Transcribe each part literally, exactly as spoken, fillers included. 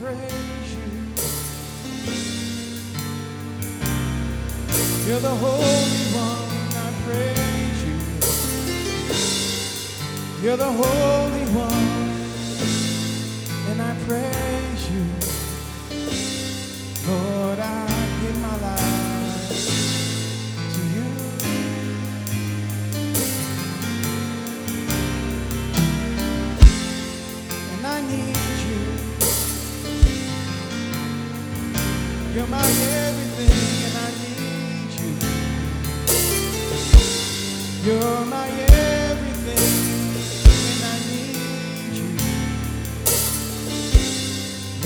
praise you. You're the Holy One, I praise you. You're the Holy One, and I praise you. Lord, I give my life to you. And I need you're my everything, and I need you. You're my everything, and I need you.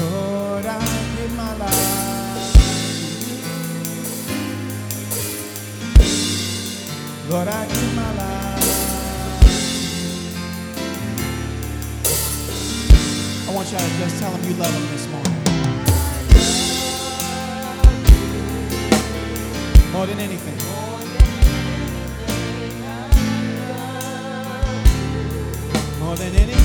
Lord, I give my life to you. Lord, I give my life. I want y'all to just tell him you love him this morning. More than anything. More than anything, I love you. More than anything.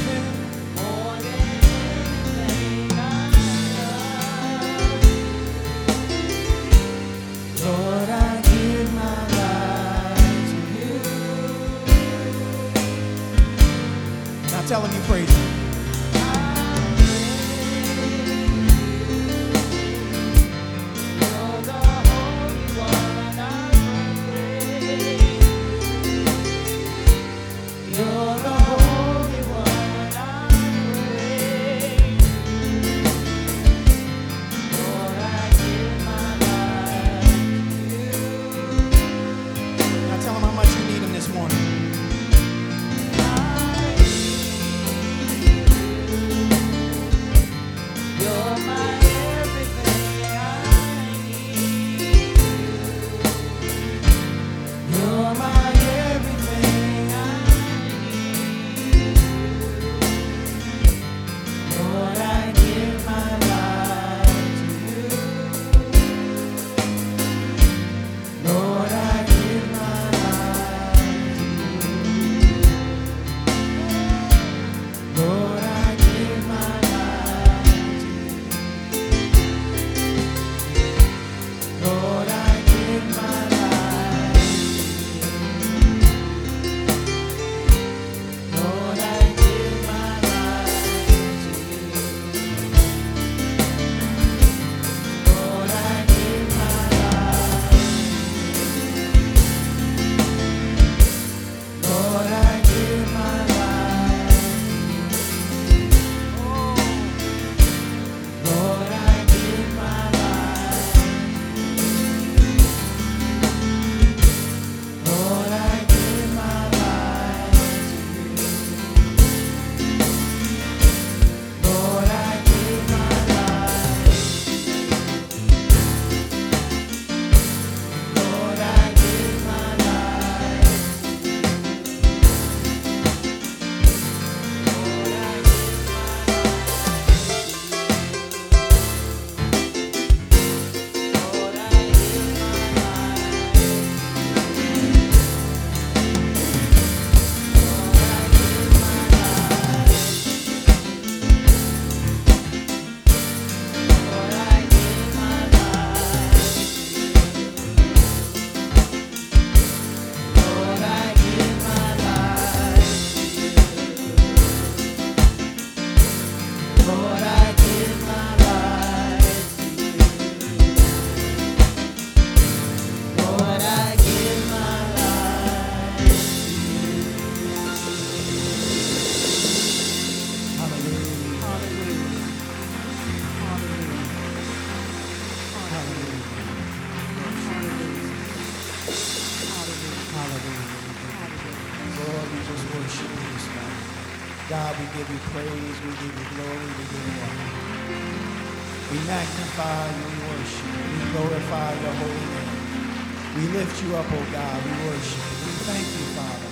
You up, oh God, we worship you. We thank you, Father,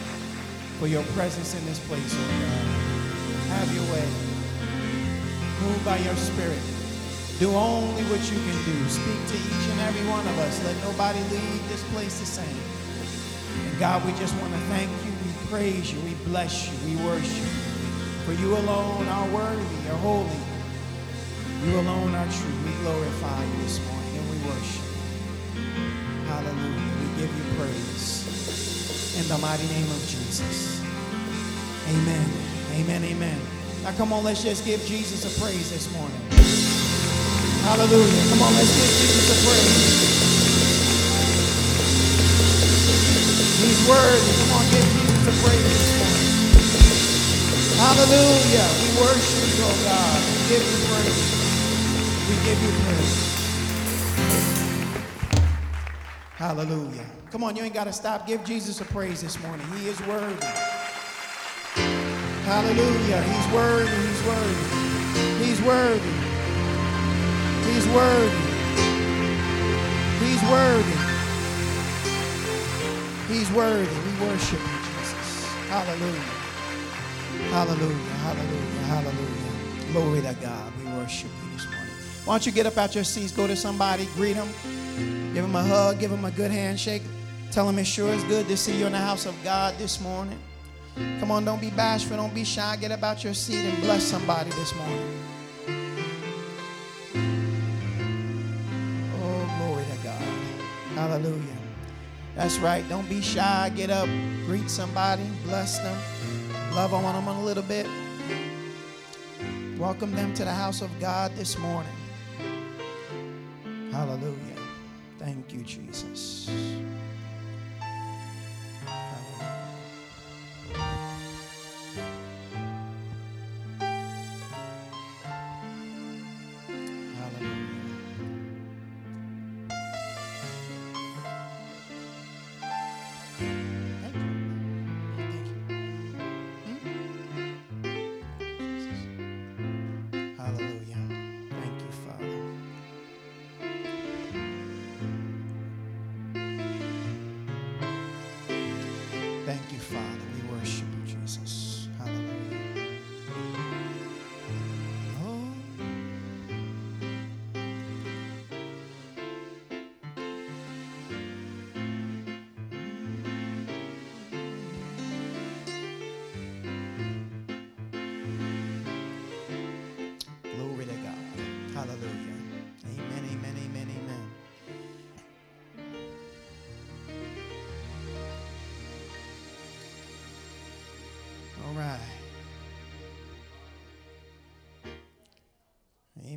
for your presence in this place, oh God. Have your way. Move by your Spirit. Do only what you can do. Speak to each and every one of us. Let nobody leave this place the same. And God, we just want to thank you. We praise you. We bless you. We worship you. For you alone are worthy, are holy. You alone are true. We glorify you this morning and we worship you. Hallelujah. We give you praise in the mighty name of Jesus. Amen. Amen. Amen. Now come on, let's just give Jesus a praise this morning. Hallelujah. Come on, let's give Jesus a praise. He's worthy. Come on, give Jesus a praise this morning. Hallelujah. We worship you, oh God. We give you praise. We give you praise. Hallelujah. Come on, you ain't got to stop. Give Jesus a praise this morning. He is worthy. Hallelujah. He's worthy. He's worthy. He's worthy. He's worthy. He's worthy. He's worthy. We worship you, Jesus. Hallelujah. Hallelujah, hallelujah, hallelujah. Glory to God. We worship you this morning. Why don't you get up out your seats, go to somebody, greet them, give them a hug, give them a good handshake. Tell them it sure is good to see you in the house of God this morning. Come on, don't be bashful, don't be shy. Get up out your seat and bless somebody this morning. Oh, glory to God. Hallelujah. That's right. Don't be shy. Get up, greet somebody, bless them. Love on them a little bit. Welcome them to the house of God this morning. Hallelujah. Thank you, Jesus.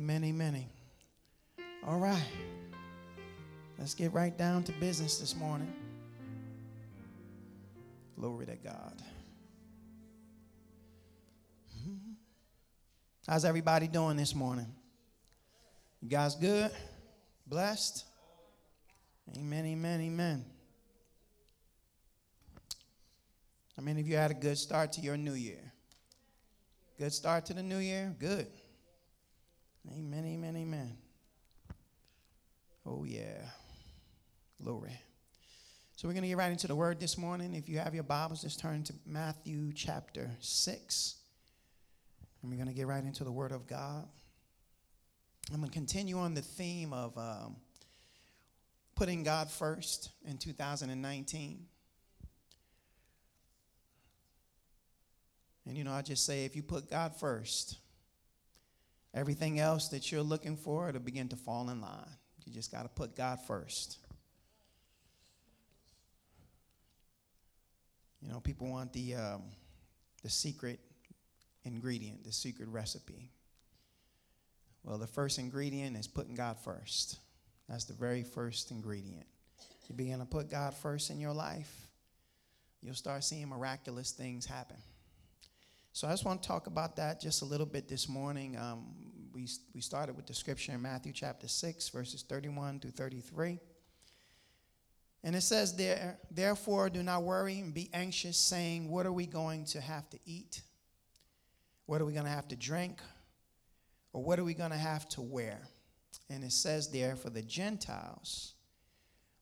Many, many. All right. Let's get right down to business this morning. Glory to God. How's everybody doing this morning? You guys good? Blessed? Amen, amen, amen. How many of you had a good start to your new year? Good start to the new year? Good. Amen, amen, amen. Oh, yeah. Glory. So we're going to get right into the word this morning. If you have your Bibles, just turn to Matthew chapter six. And we're going to get right into the word of God. I'm going to continue on the theme of um, putting God first in two thousand nineteen. And, you know, I just say if you put God first, everything else that you're looking for, it'll begin to fall in line. You just got to put God first. You know, people want the um, the secret ingredient, the secret recipe. Well, the first ingredient is putting God first. That's the very first ingredient. You begin to put God first in your life, you'll start seeing miraculous things happen. So I just want to talk about that just a little bit this morning. Um, we, we started with the scripture in Matthew chapter six, verses thirty-one through thirty-three. And it says there, therefore do not worry and be anxious, saying, what are we going to have to eat? What are we going to have to drink? Or what are we going to have to wear? And it says there, for the Gentiles,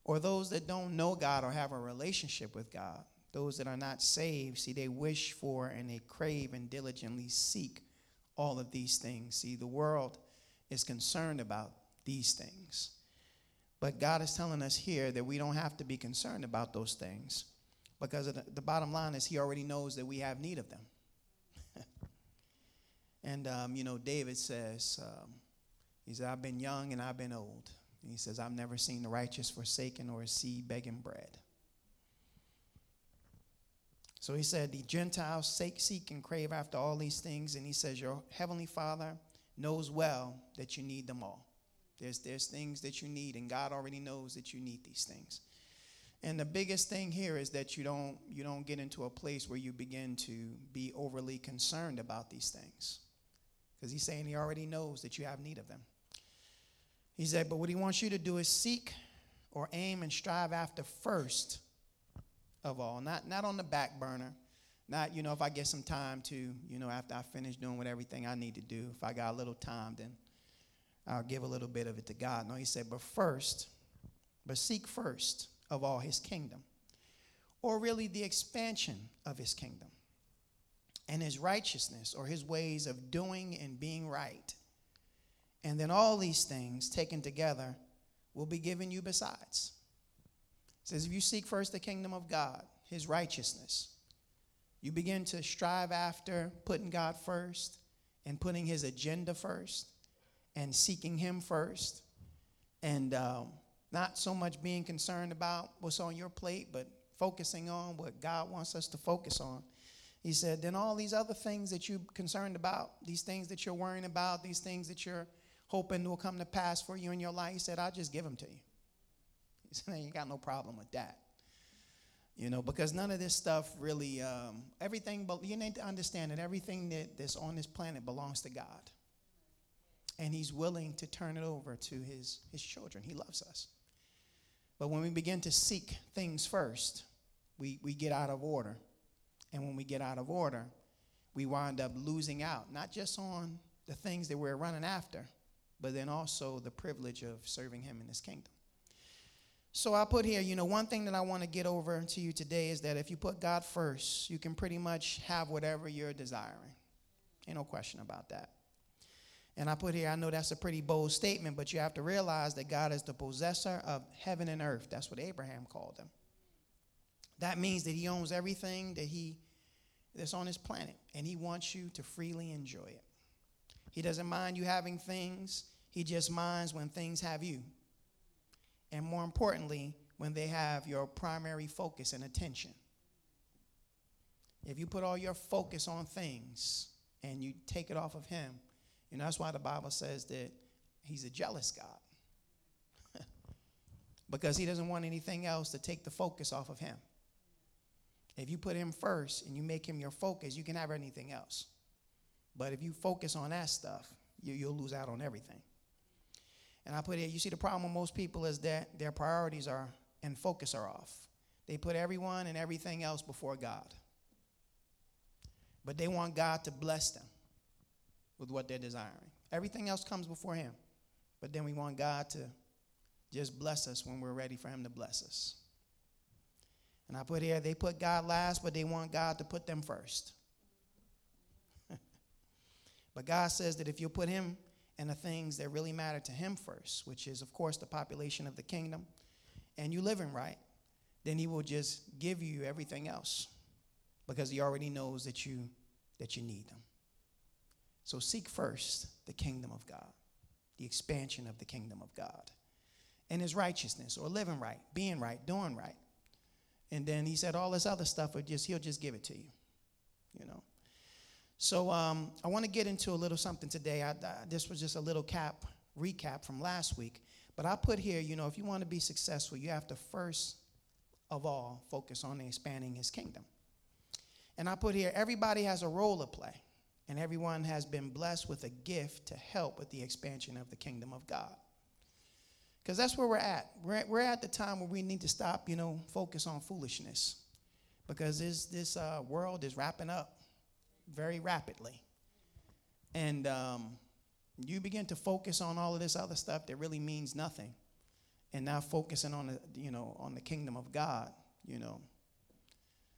or those that don't know God or have a relationship with God, those that are not saved, see, they wish for and they crave and diligently seek all of these things. See, the world is concerned about these things. But God is telling us here that we don't have to be concerned about those things because of the, the bottom line is he already knows that we have need of them. And, um, you know, David says, um, He said, I've been young and I've been old. And he says, I've never seen the righteous forsaken or his seed begging bread. So he said, the Gentiles seek, seek and crave after all these things. And he says, your heavenly Father knows well that you need them all. There's, there's things that you need, and God already knows that you need these things. And the biggest thing here is that you don't, you don't get into a place where you begin to be overly concerned about these things. Because he's saying he already knows that you have need of them. He said, but what he wants you to do is seek or aim and strive after first of all. Not, not on the back burner. Not, you know, if I get some time to, you know, after I finish doing what everything I need to do, if I got a little time, then I'll give a little bit of it to God. No, he said, but first, but seek first of all his kingdom, or really the expansion of his kingdom, and his righteousness, or his ways of doing and being right. And then all these things taken together will be given you besides. It says, if you seek first the kingdom of God, his righteousness, you begin to strive after putting God first and putting his agenda first and seeking him first, and um, not so much being concerned about what's on your plate, but focusing on what God wants us to focus on. He said, then all these other things that you're concerned about, these things that you're worrying about, these things that you're hoping will come to pass for you in your life, he said, I'll just give them to you. He said, I ain't got no problem with that. You know, because none of this stuff really, um, everything, but you need to understand that everything that, that's on this planet belongs to God. And he's willing to turn it over to his, his children. He loves us. But when we begin to seek things first, we, we get out of order. And when we get out of order, we wind up losing out, not just on the things that we're running after, but then also the privilege of serving him in his kingdom. So I put here, you know, one thing that I want to get over to you today is that if you put God first, you can pretty much have whatever you're desiring. Ain't no question about that. And I put here, I know that's a pretty bold statement, but you have to realize that God is the possessor of heaven and earth. That's what Abraham called him. That means that he owns everything that he that's on his planet, and he wants you to freely enjoy it. He doesn't mind you having things. He just minds when things have you. And more importantly, when they have your primary focus and attention. If you put all your focus on things and you take it off of him, you know, that's why the Bible says that he's a jealous God. Because he doesn't want anything else to take the focus off of him. If you put him first and you make him your focus, you can have anything else. But if you focus on that stuff, you, you'll lose out on everything. And I put it, you see, the problem with most people is that their priorities are and focus are off. They put everyone and everything else before God. But they want God to bless them with what they're desiring. Everything else comes before him. But then we want God to just bless us when we're ready for him to bless us. And I put here, they put God last, but they want God to put them first. But God says that if you put him and the things that really matter to him first, which is, of course, the population of the kingdom, and you living right, then he will just give you everything else because he already knows that you that you need them. So seek first the kingdom of God, the expansion of the kingdom of God, and his righteousness, or living right, being right, doing right. And then he said all this other stuff, or just he'll just give it to you, you know. So um, I want to get into a little something today. I, I, this was just a little cap recap from last week. But I put here, you know, if you want to be successful, you have to first of all focus on expanding his kingdom. And I put here, everybody has a role to play. And everyone has been blessed with a gift to help with the expansion of the kingdom of God. Because that's where we're at. We're, at. we're at the time where we need to stop, you know, focus on foolishness. Because this, this uh, world is wrapping up very rapidly. And um, you begin to focus on all of this other stuff that really means nothing. And now focusing on the, you know, on the kingdom of God, you know,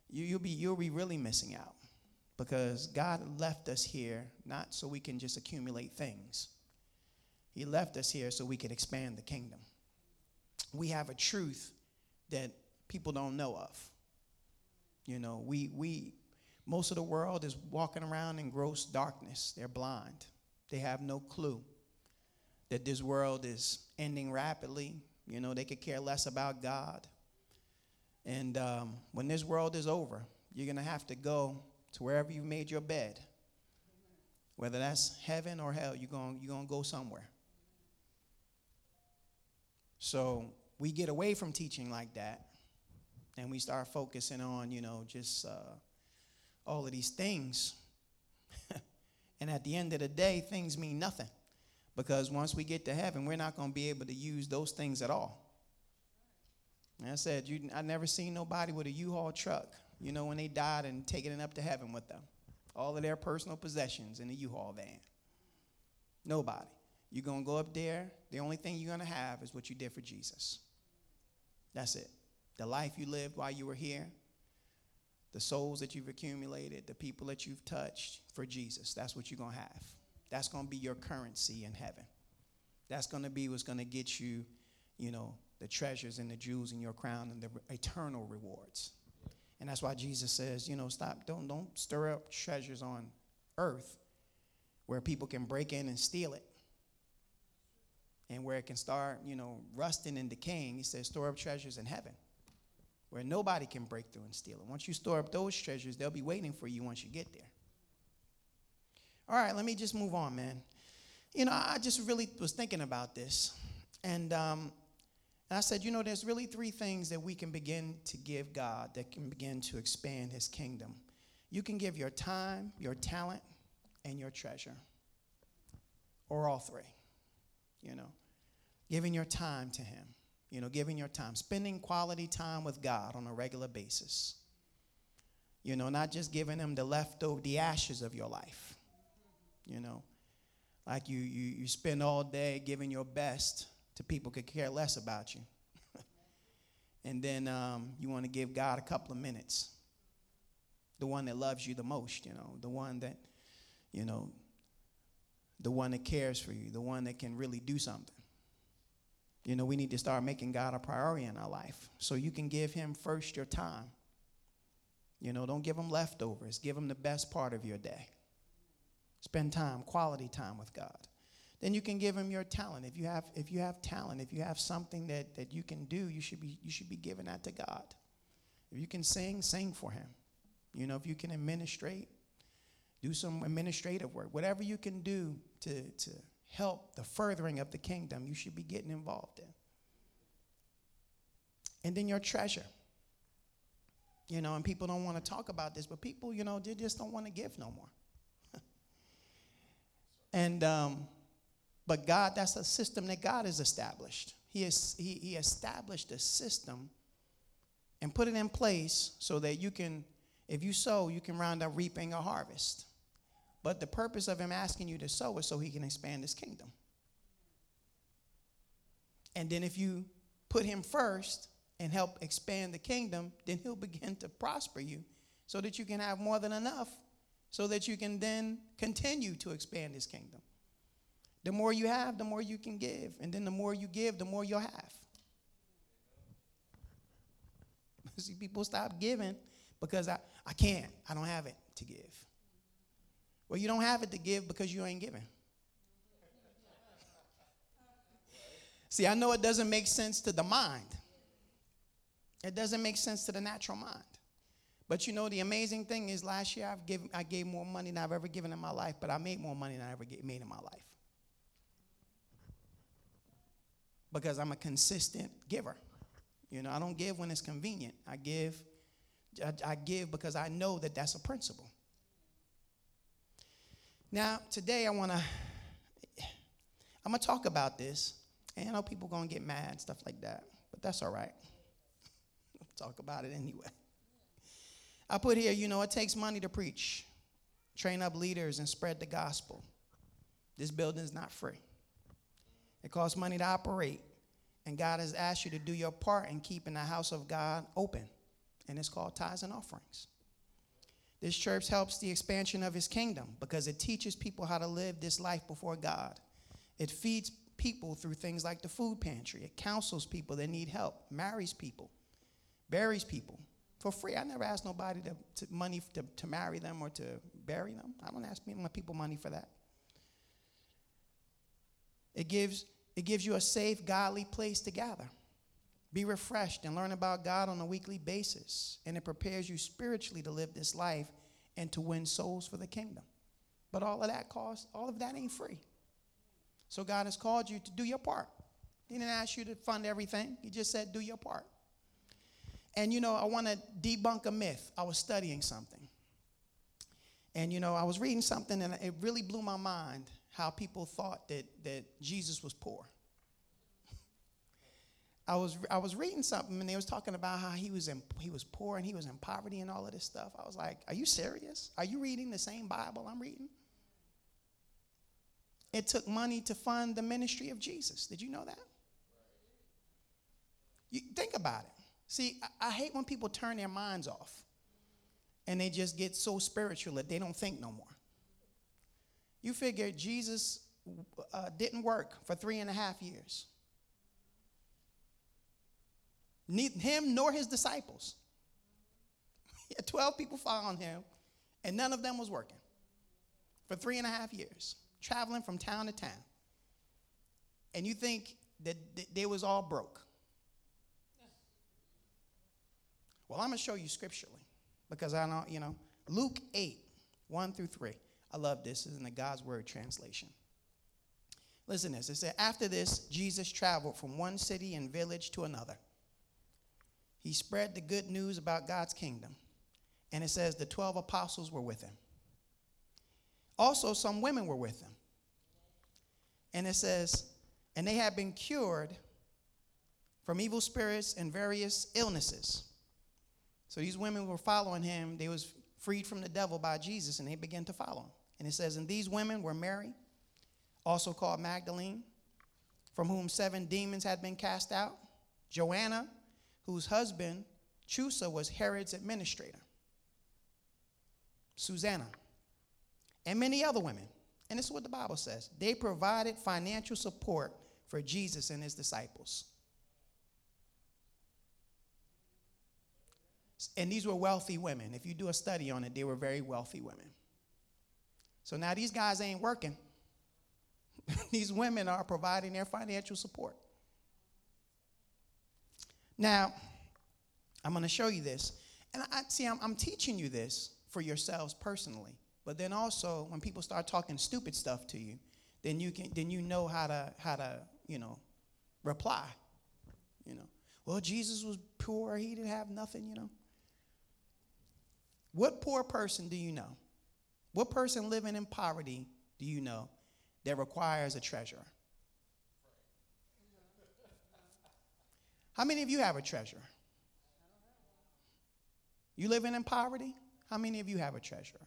you, you'll be, you'll be really missing out, because God left us here not so we can just accumulate things. He left us here so we could expand the kingdom. We have a truth that people don't know of. You know, we, we, most of the world is walking around in gross darkness. They're blind. They have no clue. that this world is ending rapidly. You know, they could care less about God. And um, when this world is over, you're going to have to go to wherever you made your bed. Whether that's heaven or hell, you're going you're going to go somewhere. So we get away from teaching like that, and we start focusing on, you know, just uh, all of these things. And at the end of the day, things mean nothing. Because once we get to heaven, we're not going to be able to use those things at all. And I said, you, I never seen nobody with a U-Haul truck, you know, when they died and taking it up to heaven with them. All of their personal possessions in a U-Haul van. Nobody. You're going to go up there. The only thing you're going to have is what you did for Jesus. That's it. The life you lived while you were here. The souls that you've accumulated. The people that you've touched for Jesus. That's what you're going to have. That's going to be your currency in heaven. That's going to be what's going to get you, you know, the treasures and the jewels in your crown and the eternal rewards. And that's why Jesus says, you know, stop, don't, don't stir up treasures on earth where people can break in and steal it. And where it can start, you know, rusting and decaying. He says, store up treasures in heaven where nobody can break through and steal it. Once you store up those treasures, they'll be waiting for you once you get there. All right, let me just move on, man. You know, I just really was thinking about this. And, um, and I said, you know, there's really three things that we can begin to give God that can begin to expand his kingdom. You can give your time, your talent, and your treasure. Or all three, you know. Giving your time to him, you know, giving your time. Spending quality time with God on a regular basis. You know, not just giving him the leftover, the ashes of your life. You know, like you, you, you spend all day giving your best to people who could care less about you. And then um, you want to give God a couple of minutes. The one that loves you the most, you know, the one that, you know, the one that cares for you, the one that can really do something. You know, we need to start making God a priority in our life. So you can give him first your time. You know, don't give him leftovers. Give him the best part of your day. Spend time, quality time with God. Then you can give him your talent. If you have, if you have talent, if you have something that, that you can do, you should be you should be giving that to God. If you can sing, sing for him. You know, if you can administrate, do some administrative work. Whatever you can do to, to help the furthering of the kingdom, you should be getting involved in. And then your treasure. You know, and people don't want to talk about this, but people, you know, they just don't want to give no more. And, um, but God, that's a system that God has established. He, is, he, he established a system and put it in place so that you can, if you sow, you can round up reaping a harvest. But the purpose of him asking you to sow is so he can expand his kingdom. And then if you put him first and help expand the kingdom, then he'll begin to prosper you so that you can have more than enough. So that you can then continue to expand his kingdom. The more you have, the more you can give. And then the more you give, the more you'll have. See, people stop giving because I, I can't. I don't have it to give. Well, you don't have it to give because you ain't giving. See, I know it doesn't make sense to the mind. It doesn't make sense to the natural mind. But, you know, the amazing thing is last year I've given, I gave more money than I've ever given in my life, but I made more money than I ever get, made in my life. Because I'm a consistent giver. You know, I don't give when it's convenient. I give, I, I give because I know that that's a principle. Now, today I want to, I'm going to talk about this. And I know people going to get mad, stuff like that. But that's all right. We'll talk about it anyway. I put here, you know, it takes money to preach, train up leaders, and spread the gospel. This building is not free. It costs money to operate, and God has asked you to do your part in keeping the house of God open, and it's called tithes and offerings. This church helps the expansion of his kingdom because it teaches people how to live this life before God. It feeds people through things like the food pantry. It counsels people that need help, marries people, buries people. For free, I never ask nobody to, to money to, to marry them or to bury them. I don't ask my people money for that. It It gives, it gives you a safe, godly place to gather. Be refreshed and learn about God on a weekly basis. And it prepares you spiritually to live this life and to win souls for the kingdom. But all of that costs, all of that ain't free. So God has called you to do your part. He didn't ask you to fund everything. He just said, do your part. And, you know, I want to debunk a myth. I was studying something. And, you know, I was reading something, and it really blew my mind how people thought that that Jesus was poor. I was I was reading something, and they was talking about how he was in, he was poor and he was in poverty and all of this stuff. I was like, are you serious? Are you reading the same Bible I'm reading? It took money to fund the ministry of Jesus. Did you know that? You think about it. See, I, I hate when people turn their minds off and they just get so spiritual that they don't think no more. You figure Jesus uh, didn't work for three and a half years. Neither him nor his disciples. He had twelve people following him, and none of them was working for three and a half years, traveling from town to town. And you think that they was all broke. Well, I'm going to show you scripturally, because I know, you know, Luke eight, one through three. I love this. This is in the God's Word translation. Listen to this. It said, after this, Jesus traveled from one city and village to another. He spread the good news about God's kingdom. And it says the twelve apostles were with him. Also, some women were with him. And it says, and they had been cured from evil spirits and various illnesses. So these women were following him. They was freed from the devil by Jesus, and they began to follow him. And it says, and these women were Mary, also called Magdalene, from whom seven demons had been cast out, Joanna, whose husband, Chusa, was Herod's administrator, Susanna, and many other women. And this is what the Bible says. They provided financial support for Jesus and his disciples. And these were wealthy women. If you do a study on it, they were very wealthy women. So now these guys ain't working. These women are providing their financial support. Now, I'm going to show you this. And I see, I'm, I'm teaching you this for yourselves personally. But then also, when people start talking stupid stuff to you, then you can, then you know how to, how to, you know, reply. You know, well, Jesus was poor. He didn't have nothing, you know. What poor person do you know? What person living in poverty do you know that requires a treasurer? How many of you have a treasurer? You living in poverty? How many of you have a treasurer?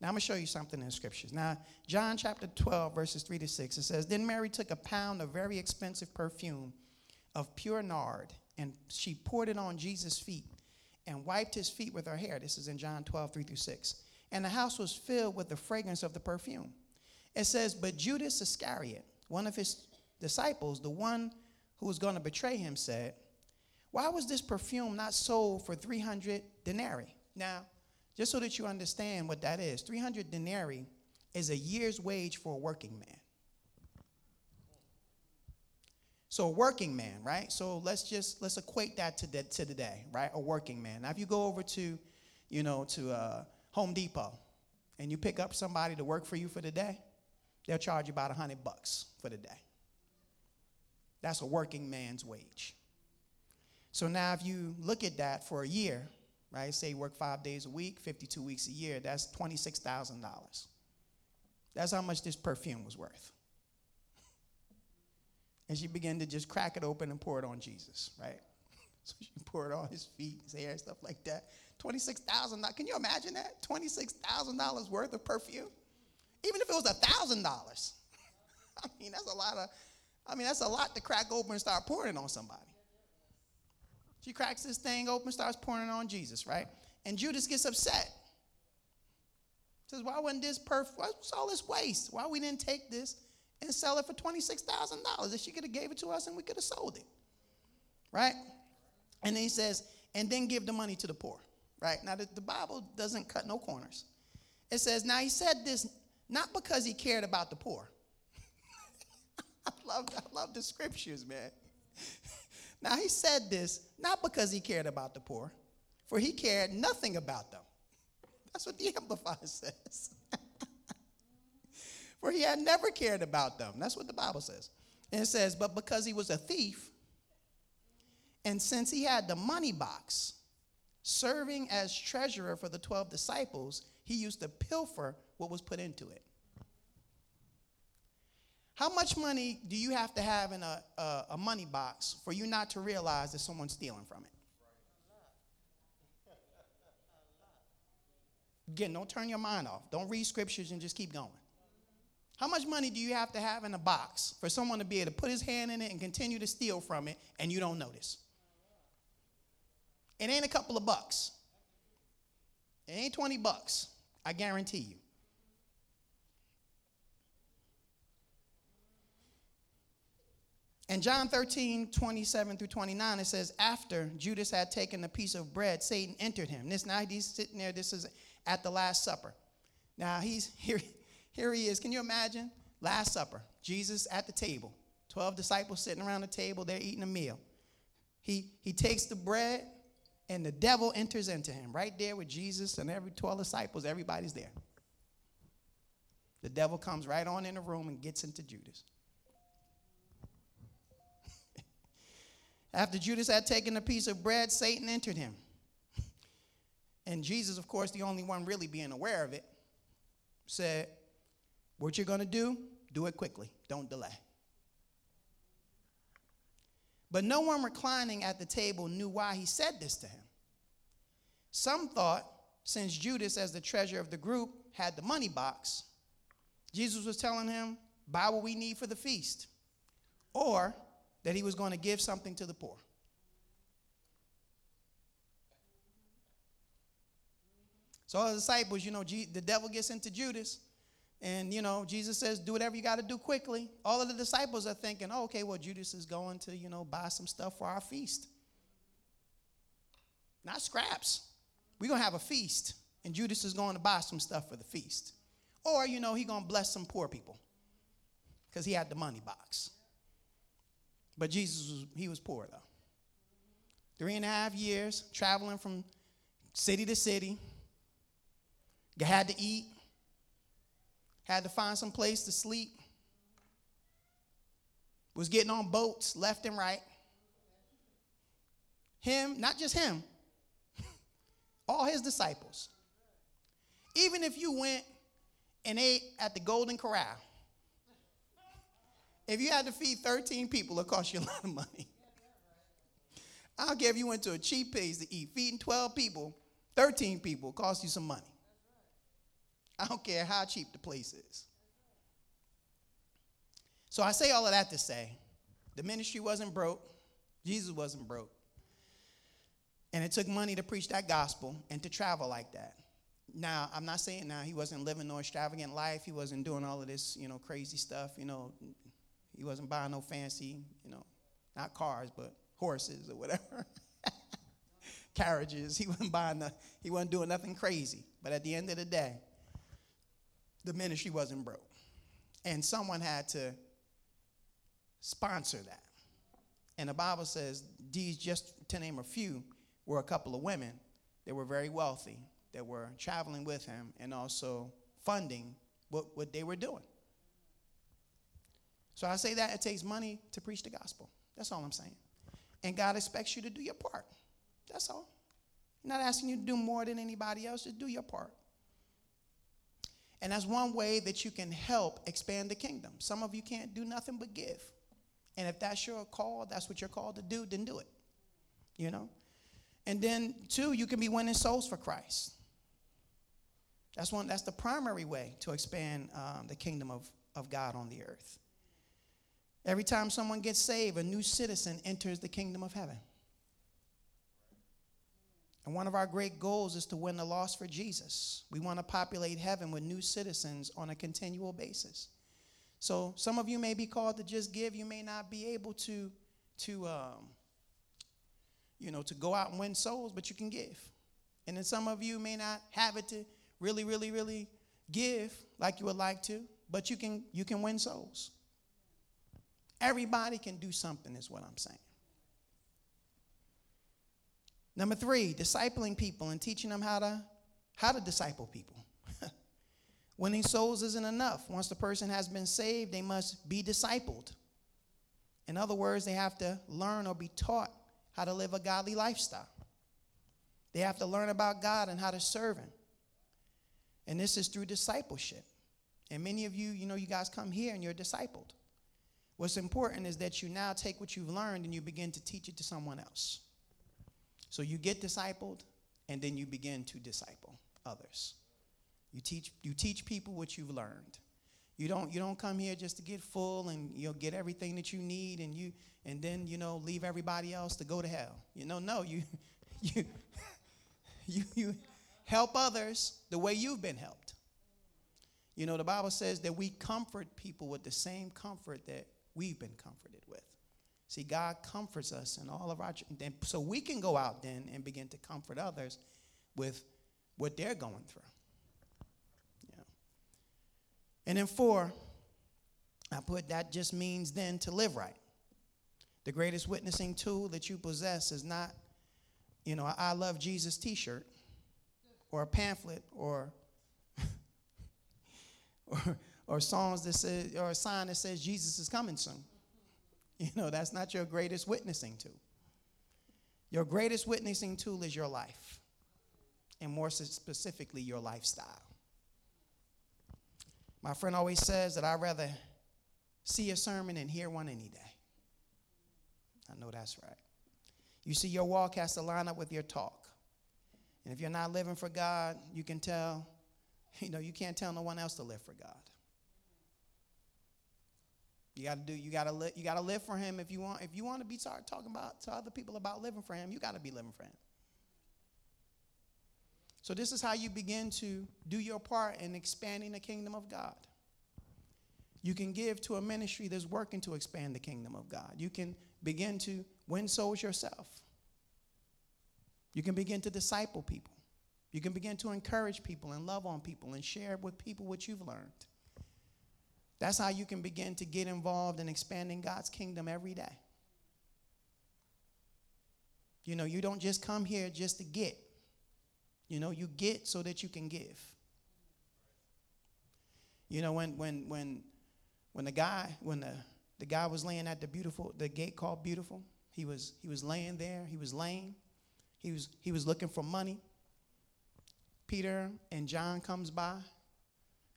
Now, I'm going to show you something in the scriptures. Now, John chapter twelve, verses three to six, it says, then Mary took a pound of very expensive perfume of pure nard, and she poured it on Jesus' feet and wiped his feet with her hair. This is in John twelve, three through six. And the house was filled with the fragrance of the perfume. It says, but Judas Iscariot, one of his disciples, the one who was going to betray him, said, why was this perfume not sold for three hundred denarii? Now, just so that you understand what that is, three hundred denarii is a year's wage for a working man. So a working man, right? So let's just, let's equate that to, the, to today, right? A working man. Now, if you go over to, you know, to uh, Home Depot and you pick up somebody to work for you for the day, they'll charge you about a hundred bucks for the day. That's a working man's wage. So now if you look at that for a year, right, say you work five days a week, fifty-two weeks a year, that's twenty-six thousand dollars. That's how much this perfume was worth. And she began to just crack it open and pour it on Jesus, right? So she poured it on his feet, his hair, stuff like that. twenty-six thousand dollars, can you imagine that? twenty-six thousand dollars worth of perfume? Even if it was a thousand dollars. I mean, that's a lot of, I mean, that's a lot to crack open and start pouring on somebody. She cracks this thing open, starts pouring on Jesus, right? And Judas gets upset. Says, why wasn't this perf- why was all this waste? Why we didn't take this and sell it for twenty-six thousand dollars? If she could have gave it to us and we could have sold it, right? And then he says, and then give the money to the poor, right? Now, the, the Bible doesn't cut no corners. It says, now he said this not because he cared about the poor. I love, I love the scriptures, man. Now he said this not because he cared about the poor, for he cared nothing about them. That's what the Amplified says. For he had never cared about them. That's what the Bible says. And it says, but because he was a thief, and since he had the money box, serving as treasurer for the twelve disciples, he used to pilfer what was put into it. How much money do you have to have in a, a, a money box for you not to realize that someone's stealing from it? Again, don't turn your mind off. Don't read scriptures and just keep going. How much money do you have to have in a box for someone to be able to put his hand in it and continue to steal from it and you don't notice? It ain't a couple of bucks. It ain't twenty bucks. I guarantee you. In John thirteen, twenty-seven through twenty-nine, it says, after Judas had taken a piece of bread, Satan entered him. This night he's sitting there. This is at the Last Supper. Now he's here. Here he is. Can you imagine? Last Supper. Jesus at the table. Twelve disciples sitting around the table. They're eating a meal. He, he takes the bread, and the devil enters into him. Right there with Jesus and every twelve disciples, everybody's there. The devil comes right on in the room and gets into Judas. After Judas had taken a piece of bread, Satan entered him. And Jesus, of course, the only one really being aware of it, said, what you're going to do, do it quickly. Don't delay. But no one reclining at the table knew why he said this to him. Some thought, since Judas, as the treasurer of the group, had the money box, Jesus was telling him, buy what we need for the feast, or that he was going to give something to the poor. So all the disciples, you know, the devil gets into Judas, and, you know, Jesus says, do whatever you got to do quickly. All of the disciples are thinking, oh, okay, well, Judas is going to, you know, buy some stuff for our feast. Not scraps. We're going to have a feast, and Judas is going to buy some stuff for the feast. Or, you know, he's going to bless some poor people because he had the money box. But Jesus, was, he was poor, though. Three and a half years, traveling from city to city. Had to eat. Had to find some place to sleep. Was getting on boats left and right. Him, not just him. All his disciples. Even if you went and ate at the Golden Corral, if you had to feed thirteen people, it cost you a lot of money. I don't care if you went to a cheap place to eat. Feeding twelve people, thirteen people, cost you some money. I don't care how cheap the place is. So I say all of that to say, the ministry wasn't broke. Jesus wasn't broke. And it took money to preach that gospel and to travel like that. Now, I'm not saying now he wasn't living no extravagant life. He wasn't doing all of this, you know, crazy stuff, you know. He wasn't buying no fancy, you know, not cars, but horses or whatever. Carriages. He wasn't buying the, he wasn't doing nothing crazy. But at the end of the day, the ministry wasn't broke. And someone had to sponsor that. And the Bible says these, just to name a few, were a couple of women that were very wealthy, that were traveling with him and also funding what, what they were doing. So I say that it takes money to preach the gospel. That's all I'm saying. And God expects you to do your part. That's all. I'm not asking you to do more than anybody else. Just do your part. And that's one way that you can help expand the kingdom. Some of you can't do nothing but give. And if that's your call, that's what you're called to do, then do it. You know? And then, two, you can be winning souls for Christ. That's one. That's the primary way to expand um, the kingdom of, of God on the earth. Every time someone gets saved, a new citizen enters the kingdom of heaven. And one of our great goals is to win the lost for Jesus. We want to populate heaven with new citizens on a continual basis. So some of you may be called to just give. You may not be able to, to um, you know, to go out and win souls, but you can give. And then some of you may not have it to really, really, really give like you would like to, but you can you can win souls. Everybody can do something is what I'm saying. Number three, discipling people and teaching them how to how to disciple people. Winning souls isn't enough. Once the person has been saved, they must be discipled. In other words, they have to learn or be taught how to live a godly lifestyle. They have to learn about God and how to serve him. And this is through discipleship. And many of you, you know, you guys come here and you're discipled. What's important is that you now take what you've learned and you begin to teach it to someone else. So you get discipled, and then you begin to disciple others. You teach you teach people what you've learned. You don't you don't come here just to get full and you'll get everything that you need and you and then you know leave everybody else to go to hell. You know, no, you you you you help others the way you've been helped. You know, the Bible says that we comfort people with the same comfort that we've been comforted with. See, God comforts us in all of our, so we can go out then and begin to comfort others with what they're going through. Yeah. And then four, I put that just means then to live right. The greatest witnessing tool that you possess is not, you know, a I Love Jesus t-shirt or a pamphlet or or, or songs that say, or a sign that says Jesus is coming soon. You know, that's not your greatest witnessing tool. Your greatest witnessing tool is your life, and more specifically, your lifestyle. My friend always says that I'd rather see a sermon and hear one any day. I know that's right. You see, your walk has to line up with your talk. And if you're not living for God, you can tell, you know, you can't tell no one else to live for God. You gotta do. You gotta live. You gotta live for him if you want. If you want to be start talking about to other people about living for him, you gotta be living for him. So this is how you begin to do your part in expanding the kingdom of God. You can give to a ministry that's working to expand the kingdom of God. You can begin to win souls yourself. You can begin to disciple people. You can begin to encourage people and love on people and share with people what you've learned. That's how you can begin to get involved in expanding God's kingdom every day. You know, you don't just come here just to get. You know, you get so that you can give. You know, when when when when the guy when the, the guy was laying at the beautiful the gate called Beautiful, he was he was laying there, he was lame, he was he was looking for money. Peter and John comes by,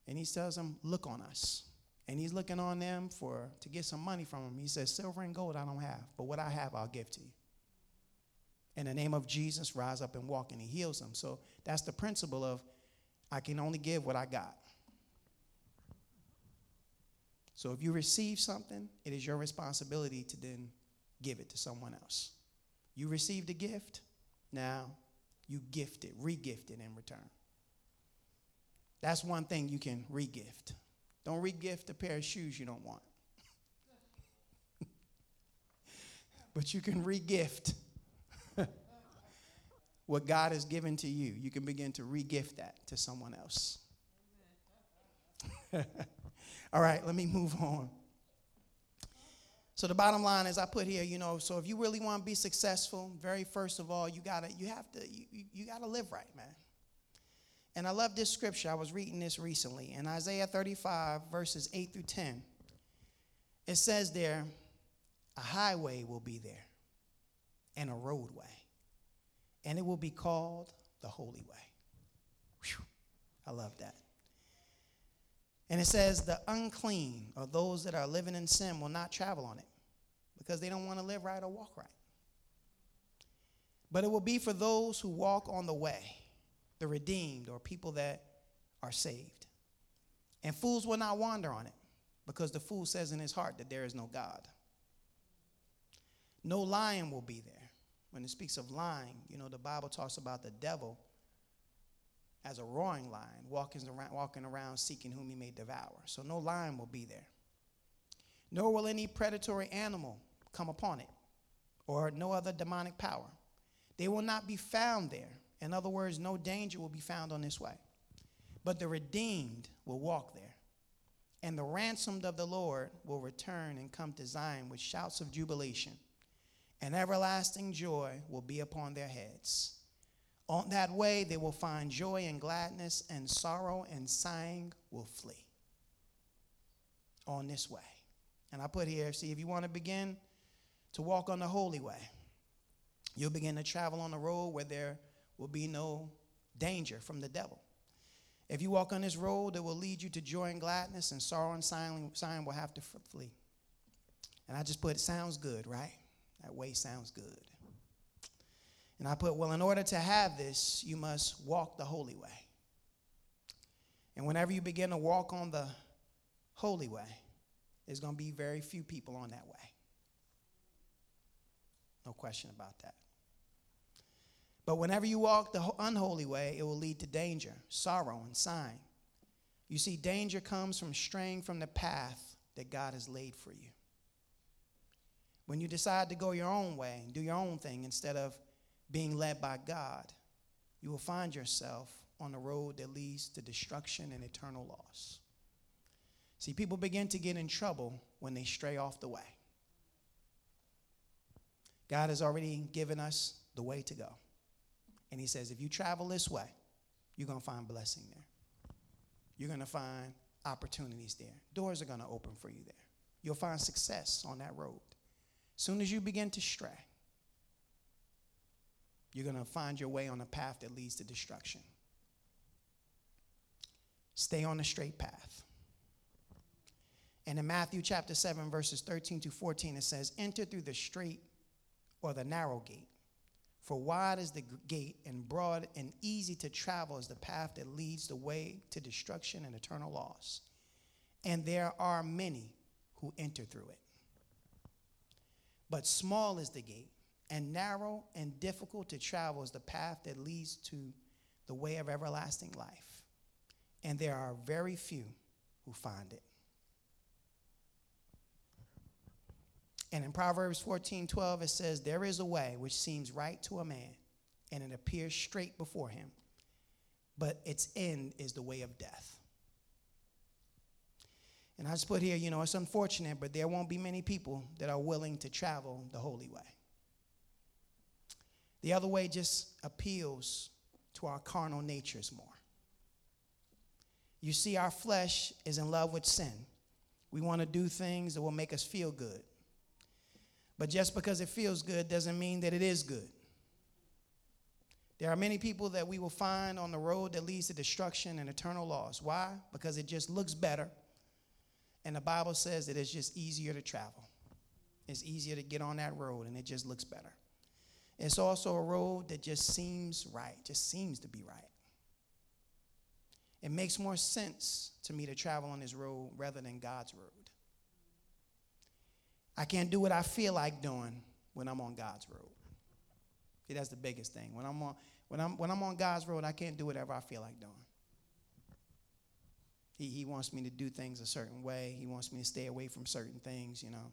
and he tells him, "Look on us." And he's looking on them for to get some money from him. He says, "Silver and gold I don't have, but what I have I'll give to you. In the name of Jesus, rise up and walk," and he heals them. So that's the principle of I can only give what I got. So if you receive something, it is your responsibility to then give it to someone else. You received a gift, now you gift it, re-gift it in return. That's one thing you can re-gift. Don't re-gift a pair of shoes you don't want. But you can re-gift what God has given to you. You can begin to re-gift that to someone else. All right, let me move on. So the bottom line is I put here, you know, so if you really want to be successful, very first of all, you gotta, you have to, you, you, you gotta live right, man. And I love this scripture. I was reading this recently. In Isaiah thirty-five, verses eight through ten, it says there, a highway will be there and a roadway, and it will be called the Holy Way. Whew. I love that. And it says the unclean, or those that are living in sin, will not travel on it because they don't want to live right or walk right. But it will be for those who walk on the way, the redeemed, or people that are saved. And fools will not wander on it, because the fool says in his heart that there is no God. No lion will be there. When it speaks of lying, you know, the Bible talks about the devil as a roaring lion, walking around, walking around seeking whom he may devour. So no lion will be there. Nor will any predatory animal come upon it, or no other demonic power. They will not be found there. In other words, no danger will be found on this way. But the redeemed will walk there, and the ransomed of the Lord will return and come to Zion with shouts of jubilation, and everlasting joy will be upon their heads. On that way they will find joy and gladness, and sorrow and sighing will flee. On this way. And I put here, see, if you want to begin to walk on the holy way, you'll begin to travel on the road where there will be no danger from the devil. If you walk on this road, it will lead you to joy and gladness, and sorrow and sighing will have to flee. And I just put, it sounds good, right? That way sounds good. And I put, well, in order to have this, you must walk the holy way. And whenever you begin to walk on the holy way, there's going to be very few people on that way. No question about that. But whenever you walk the unholy way, it will lead to danger, sorrow, and sighing. You see, danger comes from straying from the path that God has laid for you. When you decide to go your own way and do your own thing instead of being led by God, you will find yourself on a road that leads to destruction and eternal loss. See, people begin to get in trouble when they stray off the way. God has already given us the way to go. And he says, if you travel this way, you're going to find blessing there. You're going to find opportunities there. Doors are going to open for you there. You'll find success on that road. As soon as you begin to stray, you're going to find your way on a path that leads to destruction. Stay on the straight path. And in Matthew chapter seven, verses thirteen to fourteen, it says, enter through the straight or the narrow gate. For wide is the gate, and broad and easy to travel is the path that leads the way to destruction and eternal loss. And there are many who enter through it. But small is the gate, and narrow and difficult to travel is the path that leads to the way of everlasting life. And there are very few who find it. And in Proverbs fourteen twelve, it says, there is a way which seems right to a man, and it appears straight before him, but its end is the way of death. And I just put here, you know, it's unfortunate, but there won't be many people that are willing to travel the holy way. The other way just appeals to our carnal natures more. You see, our flesh is in love with sin. We want to do things that will make us feel good. But just because it feels good doesn't mean that it is good. There are many people that we will find on the road that leads to destruction and eternal loss. Why? Because it just looks better. And the Bible says that it's just easier to travel. It's easier to get on that road, and it just looks better. It's also a road that just seems right, just seems to be right. It makes more sense to me to travel on this road rather than God's road. I can't do what I feel like doing when I'm on God's road. See, that's the biggest thing. When I'm on, when I'm, when I'm on God's road, I can't do whatever I feel like doing. He, he wants me to do things a certain way. He wants me to stay away from certain things, you know.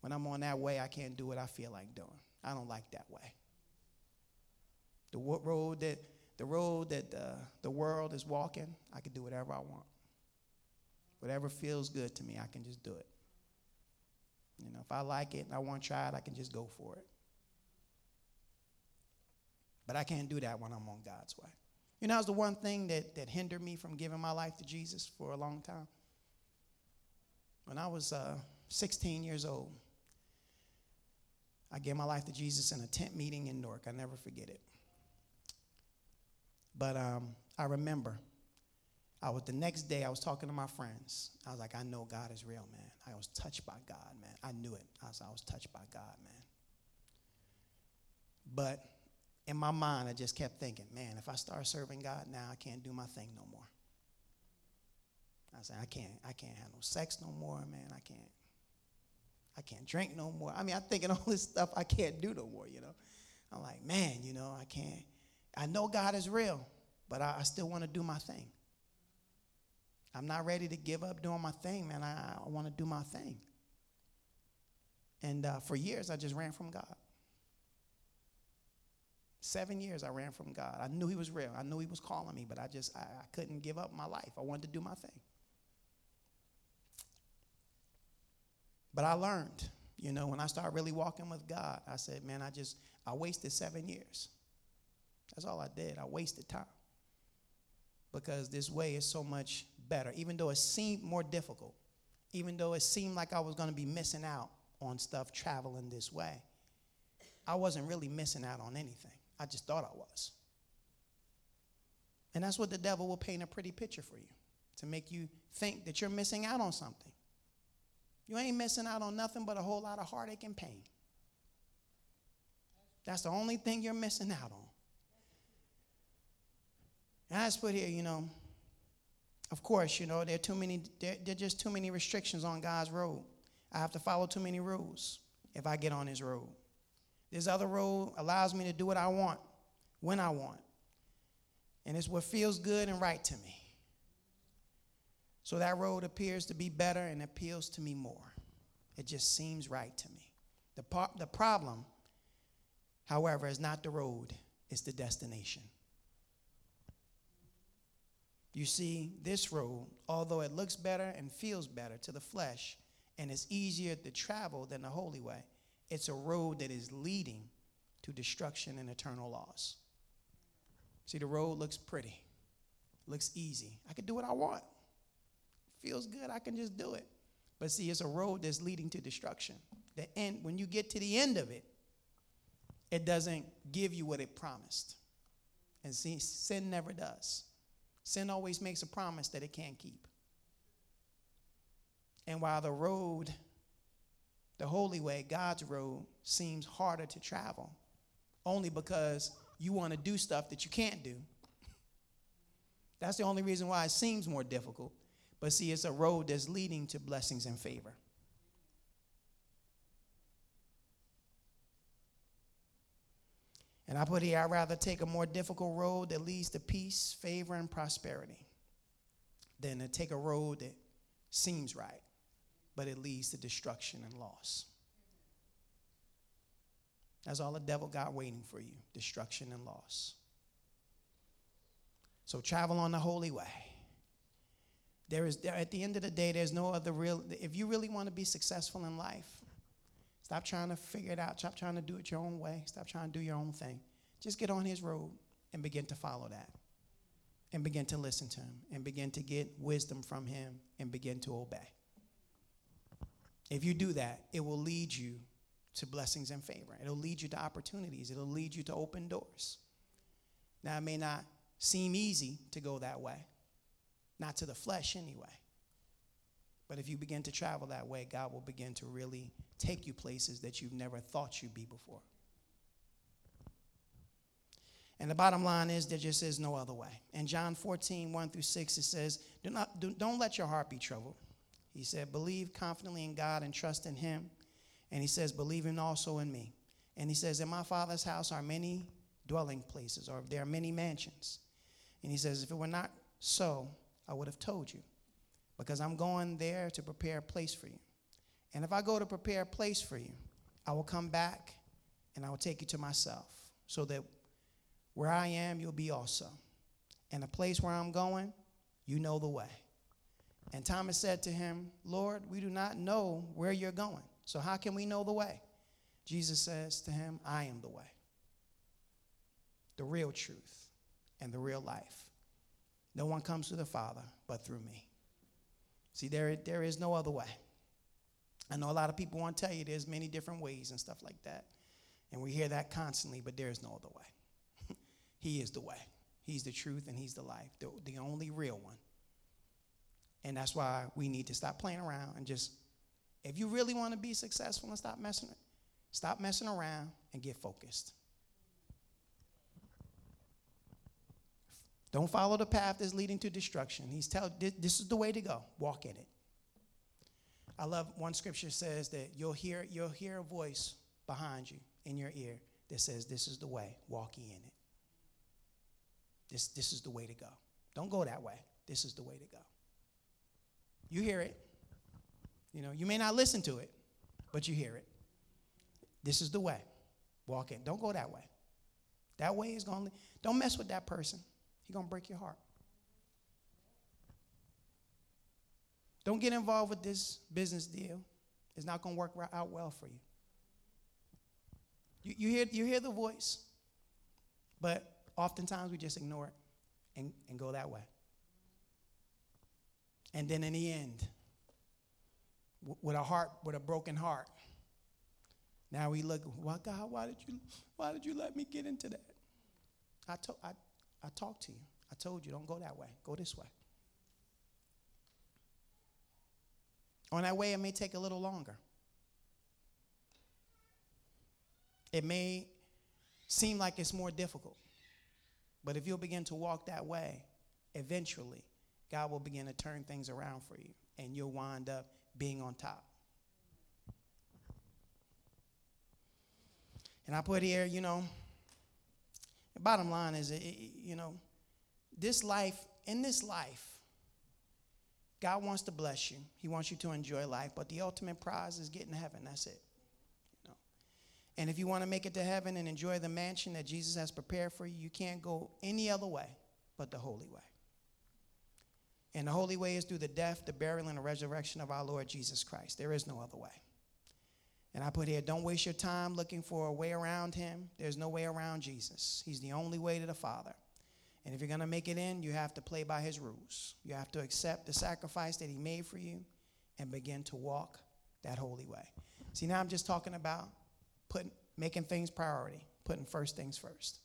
When I'm on that way, I can't do what I feel like doing. I don't like that way. The road that the road that uh, the world is walking, I can do whatever I want. Whatever feels good to me, I can just do it. You know, if I like it and I want to try it, I can just go for it. But I can't do that when I'm on God's way. You know, that's the one thing that, that hindered me from giving my life to Jesus for a long time. When I was uh, sixteen years old, I gave my life to Jesus in a tent meeting in Newark. I never forget it. But um, I remember I was, the next day I was talking to my friends. I was like, I know God is real, man. I was touched by God, man. I knew it. I was, I was touched by God, man. But in my mind, I just kept thinking, man, if I start serving God now, I can't do my thing no more. I said, I can't, I can't have no sex no more, man. I can't, I can't drink no more. I mean, I'm thinking all this stuff I can't do no more, you know. I'm like, man, you know, I can't. I know God is real, but I, I still want to do my thing. I'm not ready to give up doing my thing, man. I, I want to do my thing. And uh, for years, I just ran from God. Seven years I ran from God. I knew he was real. I knew he was calling me, but I just, I, I couldn't give up my life. I wanted to do my thing. But I learned, you know, when I started really walking with God, I said, man, I just, I wasted seven years. That's all I did. I wasted time. Because this way is so much better, even though it seemed more difficult, even though it seemed like I was going to be missing out on stuff traveling this way. I wasn't really missing out on anything. I just thought I was. And that's what the devil will paint a pretty picture for you, to make you think that you're missing out on something. You ain't missing out on nothing but a whole lot of heartache and pain. That's the only thing you're missing out on. And I just put here, you know, of course, you know, there are too many, there, there are just too many restrictions on God's road. I have to follow too many rules if I get on his road. This other road allows me to do what I want, when I want. And it's what feels good and right to me. So that road appears to be better and appeals to me more. It just seems right to me. The, par- the problem, however, is not the road, it's the destination. You see, this road, although it looks better and feels better to the flesh, and it's easier to travel than the holy way, it's a road that is leading to destruction and eternal loss. See, the road looks pretty, looks easy. I can do what I want. Feels good, I can just do it. But see, it's a road that's leading to destruction. The end, when you get to the end of it, it doesn't give you what it promised. And see, sin never does. Sin always makes a promise that it can't keep. And while the road, the holy way, God's road, seems harder to travel only because you want to do stuff that you can't do. That's the only reason why it seems more difficult. But see, it's a road that's leading to blessings and favor. And I put here, I'd rather take a more difficult road that leads to peace, favor, and prosperity than to take a road that seems right, but it leads to destruction and loss. That's all the devil got waiting for you, destruction and loss. So travel on the holy way. There is, there, at the end of the day, there's no other real, if you really want to be successful in life, stop trying to figure it out. Stop trying to do it your own way. Stop trying to do your own thing. Just get on his road and begin to follow that, and begin to listen to him, and begin to get wisdom from him, and begin to obey. If you do that, it will lead you to blessings and favor. It'll lead you to opportunities. It'll lead you to open doors. Now, it may not seem easy to go that way, not to the flesh anyway. But if you begin to travel that way, God will begin to really take you places that you've never thought you'd be before. And the bottom line is there just is no other way. In John fourteen, one through six, it says, do not, do, don't let your heart be troubled. He said, believe confidently in God and trust in him. And he says, believe him also in me. And he says, in my Father's house are many dwelling places, or there are many mansions. And he says, if it were not so, I would have told you, because I'm going there to prepare a place for you. And if I go to prepare a place for you, I will come back and I will take you to myself, so that where I am, you'll be also. And the place where I'm going, you know the way. And Thomas said to him, Lord, we do not know where you're going, so how can we know the way? Jesus says to him, I am the way, the real truth, and the real life. No one comes to the Father but through me. See, there, there is no other way. I know a lot of people want to tell you there's many different ways and stuff like that, and we hear that constantly, but there is no other way. He is the way. He's the truth, and he's the life, the, the only real one. And that's why we need to stop playing around and just, if you really want to be successful and stop messing, stop messing around and get focused. Don't follow the path that's leading to destruction. He's tell this is the way to go. Walk in it. I love one scripture says that you'll hear you'll hear a voice behind you in your ear that says, this is the way. Walk in it. This this is the way to go. Don't go that way. This is the way to go. You hear it. You know, you may not listen to it, but you hear it. This is the way. Walk in. Don't go that way. That way he's going to, don't mess with that person. He's going to break your heart. Don't get involved with this business deal. It's not going to work out well for you. You, you, hear, you hear the voice, but oftentimes we just ignore it and, and go that way. And then in the end, w- with a heart, with a broken heart, now we look, well, God, why did you, why did you let me get into that? I, to- I, I talked to you. I told you, don't go that way. Go this way. On that way, it may take a little longer. It may seem like it's more difficult. But if you'll begin to walk that way, eventually, God will begin to turn things around for you, and you'll wind up being on top. And I put here, you know, the bottom line is, it, it, you know, this life, in this life, God wants to bless you. He wants you to enjoy life, but the ultimate prize is getting to heaven. That's it. You know? And if you want to make it to heaven and enjoy the mansion that Jesus has prepared for you, you can't go any other way but the holy way. And the holy way is through the death, the burial, and the resurrection of our Lord Jesus Christ. There is no other way. And I put here, don't waste your time looking for a way around him. There's no way around Jesus. He's the only way to the Father. And if you're going to make it in, you have to play by his rules. You have to accept the sacrifice that he made for you and begin to walk that holy way. See, now I'm just talking about putting, making things priority, putting first things first.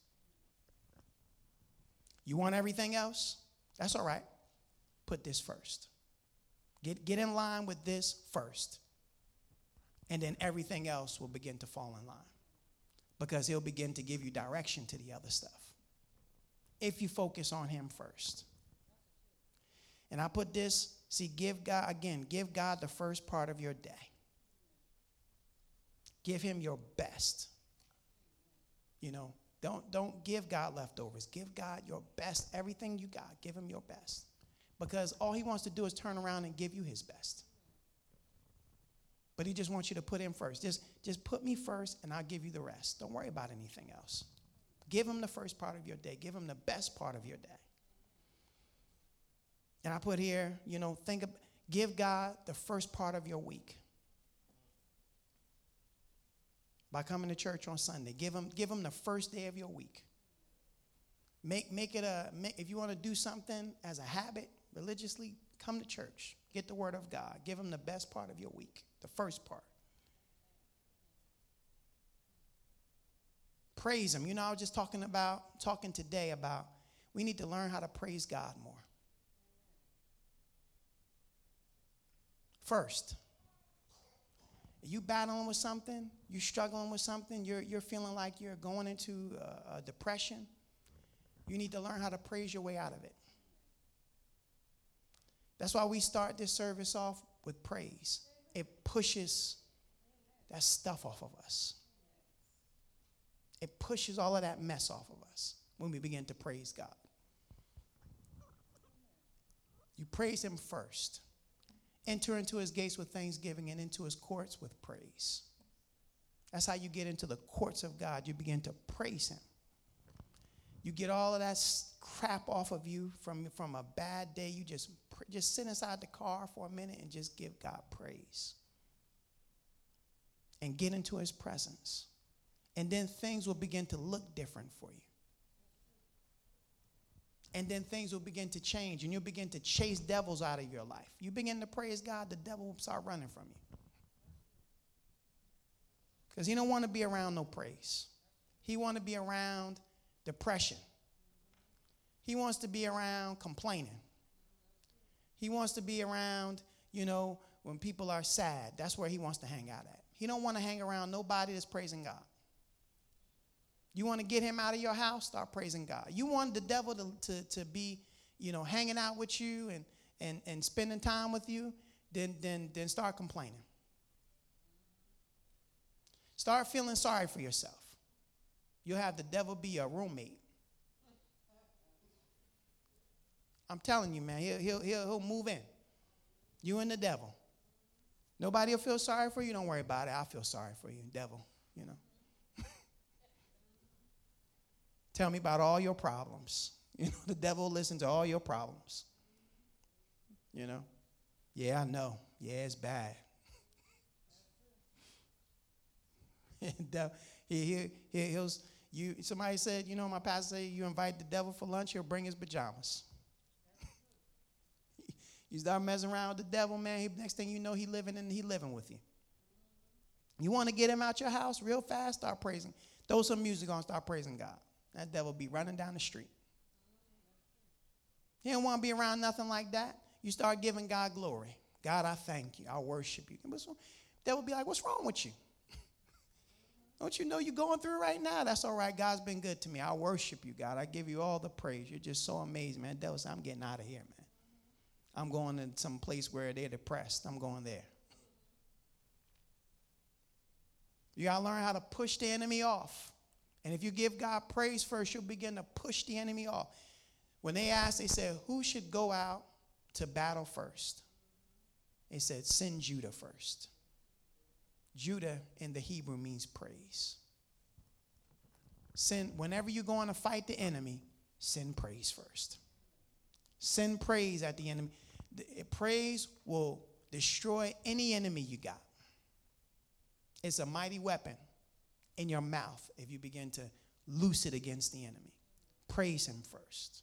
You want everything else? That's all right. Put this first. Get, get in line with this first. And then everything else will begin to fall in line, because he'll begin to give you direction to the other stuff if you focus on him first. And I put this, see, give God, again, give God the first part of your day. Give him your best. You know, don't, don't give God leftovers. Give God your best, everything you got. Give him your best, because all he wants to do is turn around and give you his best. But he just wants you to put him first. Just, just put me first, and I'll give you the rest. Don't worry about anything else. Give him the first part of your day. Give him the best part of your day. And I put here, you know, think of, give God the first part of your week. By coming to church on Sunday, give him, give him the first day of your week. Make, make it a, make, if you want to do something as a habit religiously, come to church. Get the word of God. Give him the best part of your week, the first part. Praise him. You know, I was just talking about, talking today about, we need to learn how to praise God more. First, you battling with something, you struggling with something, you're, you're feeling like you're going into a, a depression, you need to learn how to praise your way out of it. That's why we start this service off with praise. It pushes that stuff off of us. It pushes all of that mess off of us when we begin to praise God. You praise him first. Enter into his gates with thanksgiving and into his courts with praise. That's how you get into the courts of God. You begin to praise him. You get all of that crap off of you from, from a bad day. You just, just sit inside the car for a minute and just give God praise. And get into his presence. And then things will begin to look different for you. And then things will begin to change, and you'll begin to chase devils out of your life. You begin to praise God, the devil will start running from you. Because he don't want to be around no praise. He want to be around depression. He wants to be around complaining. He wants to be around, you know, when people are sad. That's where he wants to hang out at. He don't want to hang around nobody that's praising God. You want to get him out of your house? Start praising God. You want the devil to, to, to be, you know, hanging out with you and, and, and spending time with you? Then, then, then start complaining. Start feeling sorry for yourself. You'll have the devil be your roommate. I'm telling you, man, he'll, he'll, he'll, he'll move in. You and the devil. Nobody will feel sorry for you. Don't worry about it. I feel sorry for you, devil, you know. Tell me about all your problems. You know, the devil listens to all your problems. You know? Yeah, I know. Yeah, it's bad. And uh, he, he, he'll, you, somebody said, you know, my pastor said, you invite the devil for lunch, he'll bring his pajamas. You start messing around with the devil, man, he, next thing you know, he living and he living with you. You want to get him out your house real fast, start praising. Throw some music on, start praising God. That devil be running down the street. He don't want to be around nothing like that. You start giving God glory. God, I thank you. I worship you. The devil be like, what's wrong with you? Don't you know you're going through right now? That's all right. God's been good to me. I worship you, God. I give you all the praise. You're just so amazing, man. Devil said, I'm getting out of here, man. I'm going to some place where they're depressed. I'm going there. You got to learn how to push the enemy off. And if you give God praise first, you'll begin to push the enemy off. When they asked, they said, who should go out to battle first? They said, send Judah first. Judah in the Hebrew means praise. Send, whenever you're going to fight the enemy, send praise first. Send praise at the enemy. The, praise will destroy any enemy you got. It's a mighty weapon in your mouth if you begin to loose it against the enemy. Praise him first.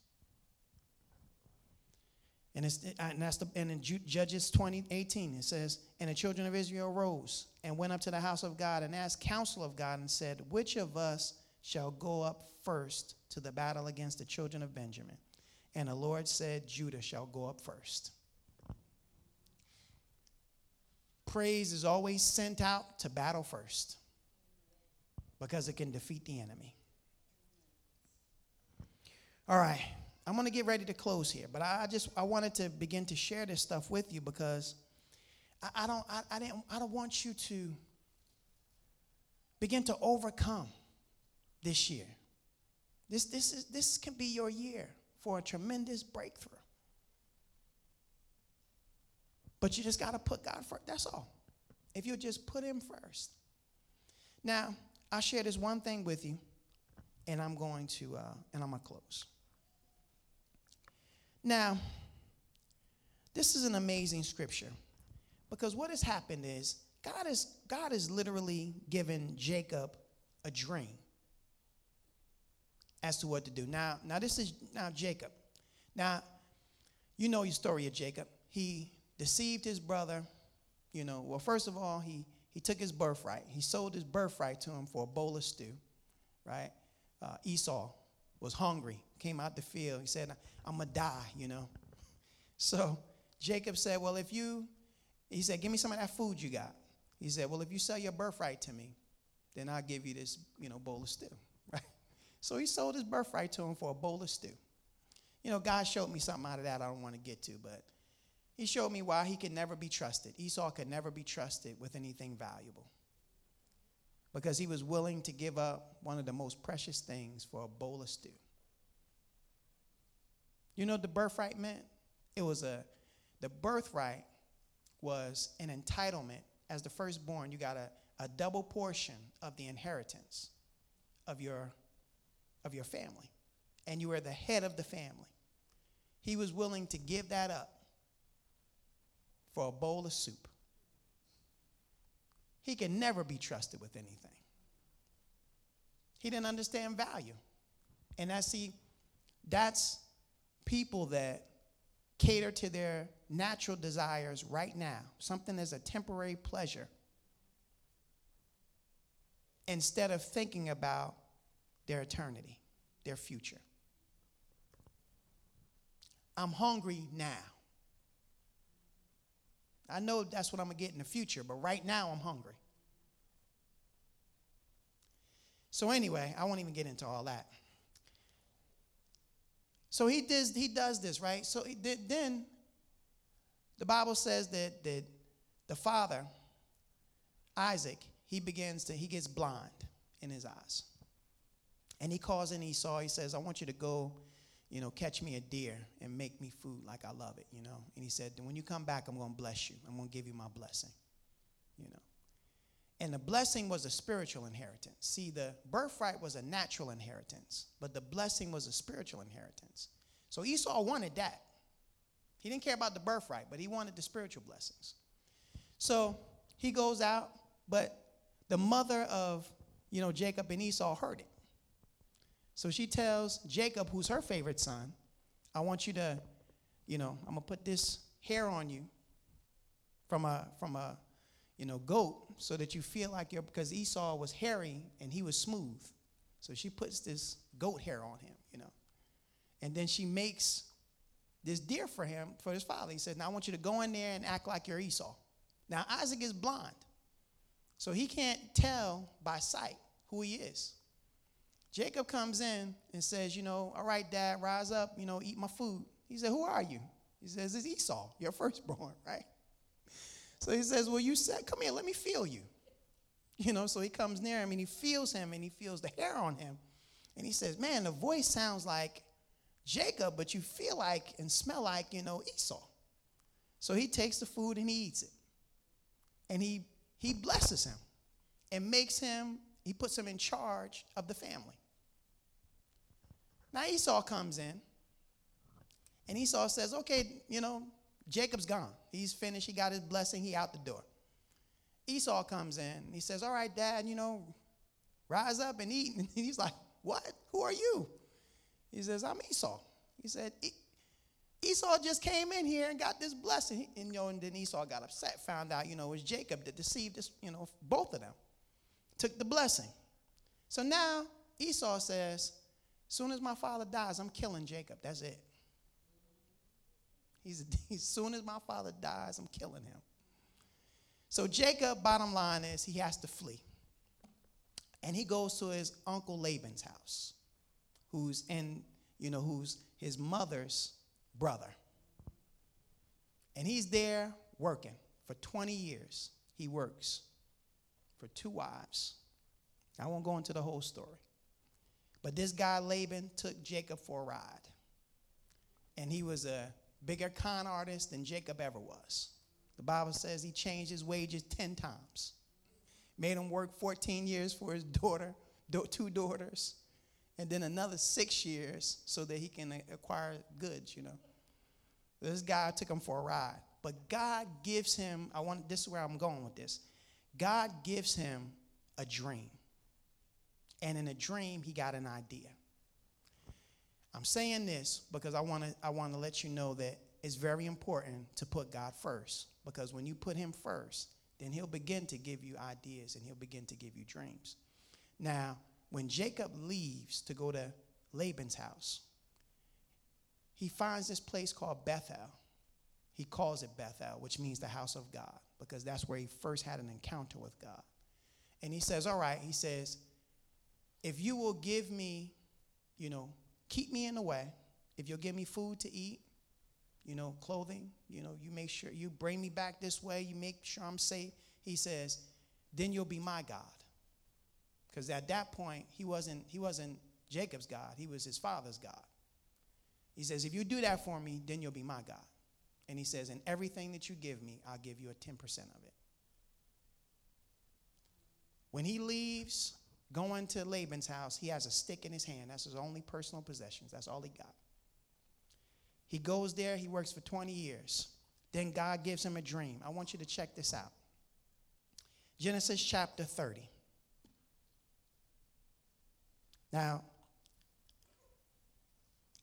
And, it's, and, that's the, and in Judges twenty, eighteen, it says, and the children of Israel rose and went up to the house of God and asked counsel of God and said, which of us shall go up first to the battle against the children of Benjamin? And the Lord said, Judah shall go up first. Praise is always sent out to battle first because it can defeat the enemy. All right. I'm going to get ready to close here, but I just I wanted to begin to share this stuff with you because I, I don't I, I didn't I don't want you to begin to overcome this year. This this is this can be your year for a tremendous breakthrough. But you just got to put God first. That's all. If you just put him first. Now, I'll share this one thing with you, and I'm going to uh, and I'm going to close. Now, this is an amazing scripture because what has happened is God is God is literally giving Jacob a dream as to what to do. Now, now this is now Jacob. Now, you know your story of Jacob. He deceived his brother. You know, well, first of all, he he took his birthright. He sold his birthright to him for a bowl of stew, right? Uh, Esau was hungry, came out the field. He said, I'm going to die, you know. So Jacob said, well, if you, he said, give me some of that food you got. He said, well, if you sell your birthright to me, then I'll give you this, you know, bowl of stew, right? So he sold his birthright to him for a bowl of stew. You know, God showed me something out of that I don't want to get to, but he showed me why he could never be trusted. Esau could never be trusted with anything valuable because he was willing to give up one of the most precious things for a bowl of stew. You know what the birthright meant? It was a, the birthright was an entitlement. As the firstborn, you got a, a double portion of the inheritance of your, of your family. And you were the head of the family. He was willing to give that up for a bowl of soup. He could never be trusted with anything. He didn't understand value. And I see that's people that cater to their natural desires right now, something that's a temporary pleasure, instead of thinking about their eternity, their future. I'm hungry now. I know that's what I'm going to get in the future, but right now I'm hungry. So anyway, I won't even get into all that. So he does, he does this, right? So did, then the Bible says that, that the father, Isaac, he begins to, he gets blind in his eyes. And he calls in Esau, he says, I want you to go, you know, catch me a deer and make me food like I love it, you know. And he said, when you come back, I'm going to bless you. I'm going to give you my blessing, you know. And the blessing was a spiritual inheritance. See, the birthright was a natural inheritance, but the blessing was a spiritual inheritance. So Esau wanted that. He didn't care about the birthright, but he wanted the spiritual blessings. So he goes out, but the mother of, you know, Jacob and Esau heard it. So she tells Jacob, who's her favorite son, I want you to, you know, I'm going to put this hair on you from a, from a, you know, goat, so that you feel like you're, because Esau was hairy and he was smooth. So she puts this goat hair on him, you know. And then she makes this deer for him, for his father. He says, now I want you to go in there and act like you're Esau. Now Isaac is blind, so he can't tell by sight who he is. Jacob comes in and says, you know, all right, Dad, rise up, you know, eat my food. He said, who are you? He says, it's Esau, your firstborn, right? So he says, well, you said, come here, let me feel you. You know, so he comes near him, and he feels him, and he feels the hair on him. And he says, man, the voice sounds like Jacob, but you feel like and smell like, you know, Esau. So he takes the food, and he eats it. And he he blesses him and makes him, he puts him in charge of the family. Now Esau comes in, and Esau says, okay, you know, Jacob's gone. He's finished. He got his blessing. He out the door. Esau comes in, and he says, all right, Dad, you know, rise up and eat. And he's like, what? Who are you? He says, I'm Esau. He said, e- Esau just came in here and got this blessing. And, you know, and then Esau got upset, found out, you know, it was Jacob that deceived us, you know, both of them. Took the blessing. So now Esau says, as soon as my father dies, I'm killing Jacob. That's it. He's, as soon as my father dies, I'm killing him. So Jacob, bottom line is, he has to flee. And he goes to his uncle Laban's house, who's in, you know, who's his mother's brother. And he's there working for twenty years. He works for two wives. I won't go into the whole story. But this guy Laban took Jacob for a ride. And he was a bigger con artist than Jacob ever was. The Bible says he changed his wages ten times. Made him work fourteen years for his daughter, two daughters, and then another six years so that he can acquire goods, you know. This guy took him for a ride. But God gives him, I want, this is where I'm going with this. God gives him a dream. And in a dream, he got an idea. I'm saying this because I want to I want to let you know that it's very important to put God first, because when you put him first, then he'll begin to give you ideas and he'll begin to give you dreams. Now, when Jacob leaves to go to Laban's house, he finds this place called Bethel. He calls it Bethel, which means the house of God, because that's where he first had an encounter with God. And he says, all right, he says, if you will give me, you know, keep me in the way. If you'll give me food to eat, you know, clothing, you know, you make sure you bring me back this way. You make sure I'm safe. He says, then you'll be my God. Because at that point, he wasn't he wasn't Jacob's God. He was his father's God. He says, if you do that for me, then you'll be my God. And he says, and everything that you give me, I'll give you a ten percent of it. When he leaves, going to Laban's house, he has a stick in his hand. That's his only personal possessions. That's all he got. He goes there. He works for twenty years. Then God gives him a dream. I want you to check this out. Genesis chapter thirty. Now,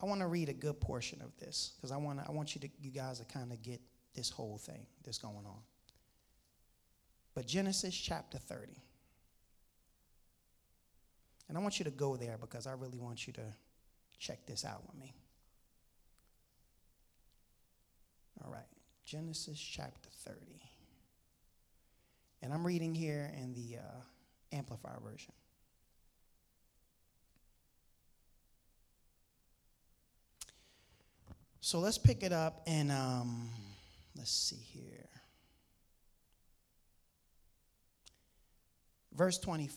I want to read a good portion of this because I want I want you to you guys to kind of get this whole thing that's going on. But Genesis chapter thirty. And I want you to go there because I really want you to check this out with me. All right, Genesis chapter thirty. And I'm reading here in the uh, Amplified version. So let's pick it up and um, let's see here. Verse twenty-five.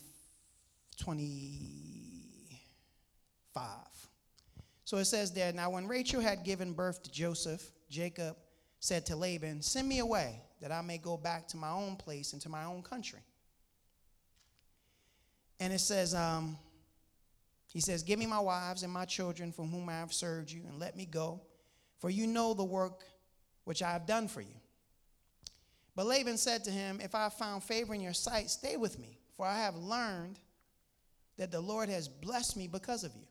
So it says there, now when Rachel had given birth to Joseph, Jacob said to Laban, send me away that I may go back to my own place and to my own country. And it says, um, he says, give me my wives and my children from whom I have served you, and let me go, for you know the work which I have done for you. But Laban said to him, if I have found favor in your sight, stay with me, for I have learned that the Lord has blessed me because of you.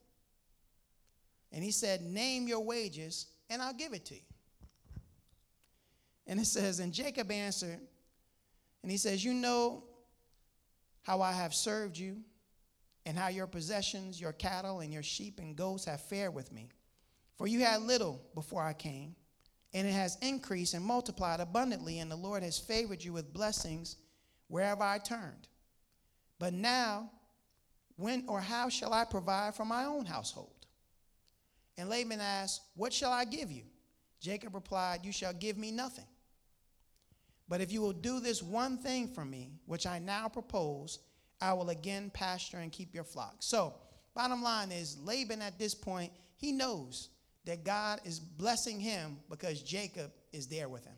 And he said, name your wages, and I'll give it to you. And it says, and Jacob answered, and he says, you know how I have served you, and how your possessions, your cattle, and your sheep and goats have fared with me. For you had little before I came, and it has increased and multiplied abundantly, and the Lord has favored you with blessings wherever I turned. But now, when or how shall I provide for my own household? And Laban asked, what shall I give you? Jacob replied, you shall give me nothing. But if you will do this one thing for me, which I now propose, I will again pasture and keep your flock. So, bottom line is, Laban at this point, he knows that God is blessing him because Jacob is there with him.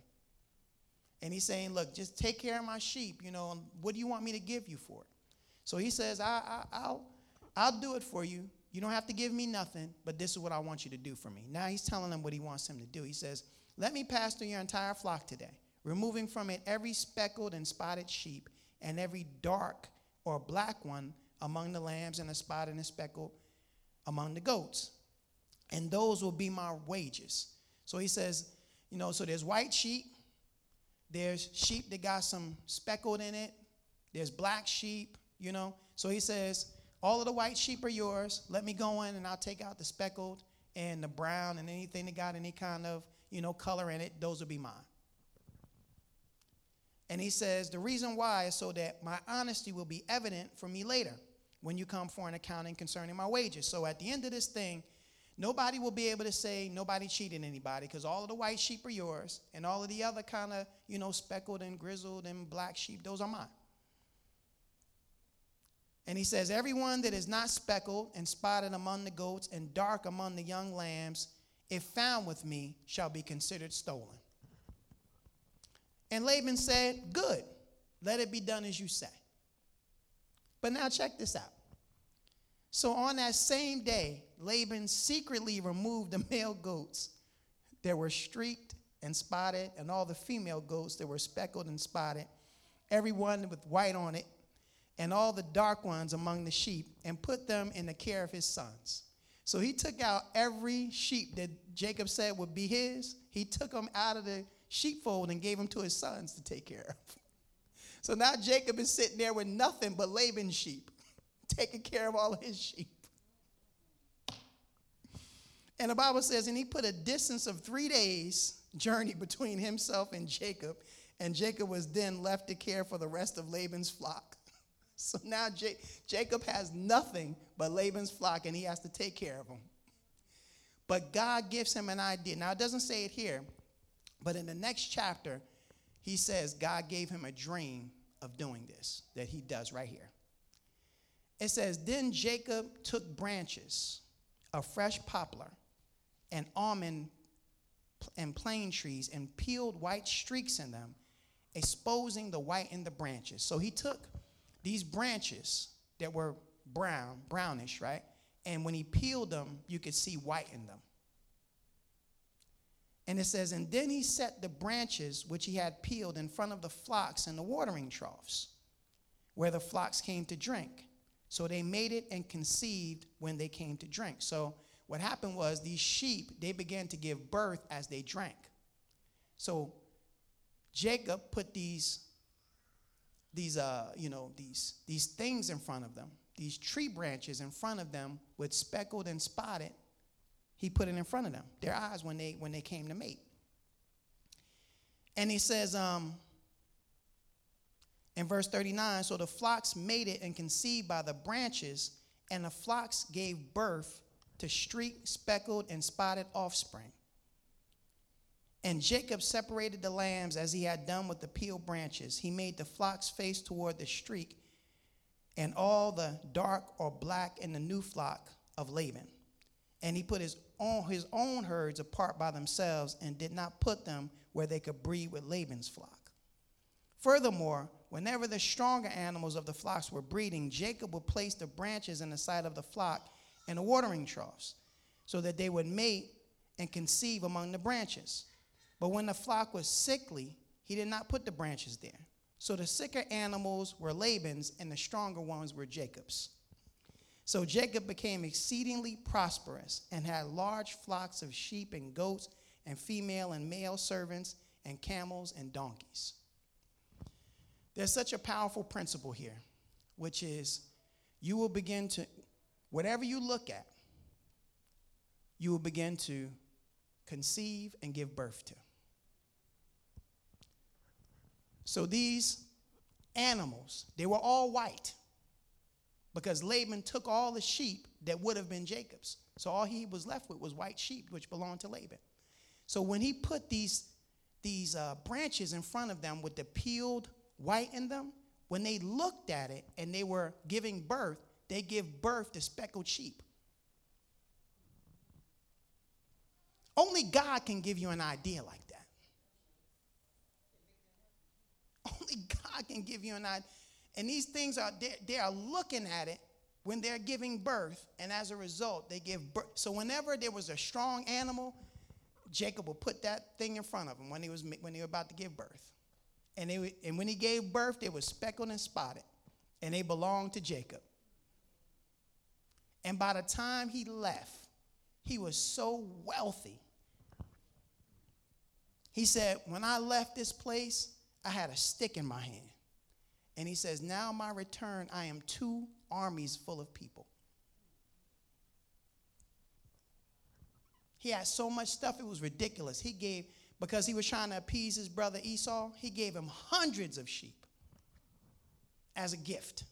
And he's saying, look, just take care of my sheep, you know, and what do you want me to give you for it? So he says, I, I, I'll, I'll do it for you. You don't have to give me nothing, but this is what I want you to do for me. Now he's telling him what he wants him to do. He says, let me pasture your entire flock today, removing from it every speckled and spotted sheep and every dark or black one among the lambs and a spotted and speckled among the goats. And those will be my wages. So he says, you know, so there's white sheep. There's sheep that got some speckled in it. There's black sheep, you know. So he says, all of the white sheep are yours. Let me go in and I'll take out the speckled and the brown and anything that got any kind of, you know, color in it. Those will be mine. And he says, the reason why is so that my honesty will be evident for me later when you come for an accounting concerning my wages. So at the end of this thing, nobody will be able to say nobody cheated anybody because all of the white sheep are yours and all of the other kind of, you know, speckled and grizzled and black sheep, those are mine. And he says, everyone that is not speckled and spotted among the goats and dark among the young lambs, if found with me, shall be considered stolen. And Laban said, good, let it be done as you say. But now check this out. So on that same day, Laban secretly removed the male goats that were streaked and spotted and all the female goats that were speckled and spotted, every one with white on it, and all the dark ones among the sheep, and put them in the care of his sons. So he took out every sheep that Jacob said would be his. He took them out of the sheepfold and gave them to his sons to take care of. So now Jacob is sitting there with nothing but Laban's sheep, taking care of all of his sheep. And the Bible says, and he put a distance of three days' journey between himself and Jacob, and Jacob was then left to care for the rest of Laban's flock. So now J- Jacob has nothing but Laban's flock, and he has to take care of them. But God gives him an idea. Now, it doesn't say it here, but in the next chapter, he says God gave him a dream of doing this that he does right here. It says, then Jacob took branches of fresh poplar and almond and plane trees and peeled white streaks in them, exposing the white in the branches. So he took these branches that were brown, brownish, right? And when he peeled them, you could see white in them. And it says, and then he set the branches which he had peeled in front of the flocks and the watering troughs, where the flocks came to drink. So they made it and conceived when they came to drink. So what happened was these sheep, they began to give birth as they drank. So Jacob put these, these uh, you know, these these things in front of them, these tree branches in front of them with speckled and spotted. He put it in front of them, their eyes, when they when they came to mate. And he says um, in verse thirty-nine, so the flocks made it and conceived by the branches, and the flocks gave birth to streaked, speckled, and spotted offspring. And Jacob separated the lambs as he had done with the peeled branches. He made the flocks face toward the streak and all the dark or black in the new flock of Laban. And he put his own, his own herds apart by themselves and did not put them where they could breed with Laban's flock. Furthermore, whenever the stronger animals of the flocks were breeding, Jacob would place the branches in the side of the flock in the watering troughs so that they would mate and conceive among the branches. But when the flock was sickly, he did not put the branches there. So the sicker animals were Laban's and the stronger ones were Jacob's. So Jacob became exceedingly prosperous and had large flocks of sheep and goats and female and male servants and camels and donkeys. There's such a powerful principle here, which is you will begin to, whatever you look at, you will begin to conceive and give birth to. So these animals, they were all white because Laban took all the sheep that would have been Jacob's. So all he was left with was white sheep, which belonged to Laban. So when he put these, these uh, branches in front of them with the peeled white in them, when they looked at it and they were giving birth, they give birth to speckled sheep. Only God can give you an idea like that. Only God can give you an idea. And these things are, they, they are looking at it when they're giving birth, and as a result, they give birth. So whenever there was a strong animal, Jacob would put that thing in front of him when he was when they were about to give birth. And, they, and when he gave birth, they were speckled and spotted, and they belonged to Jacob. And by the time he left, he was so wealthy. He said, when I left this place, I had a stick in my hand. And he says, now my return, I am two armies full of people. He had so much stuff, it was ridiculous. He gave... Because he was trying to appease his brother Esau, he gave him hundreds of sheep as a gift.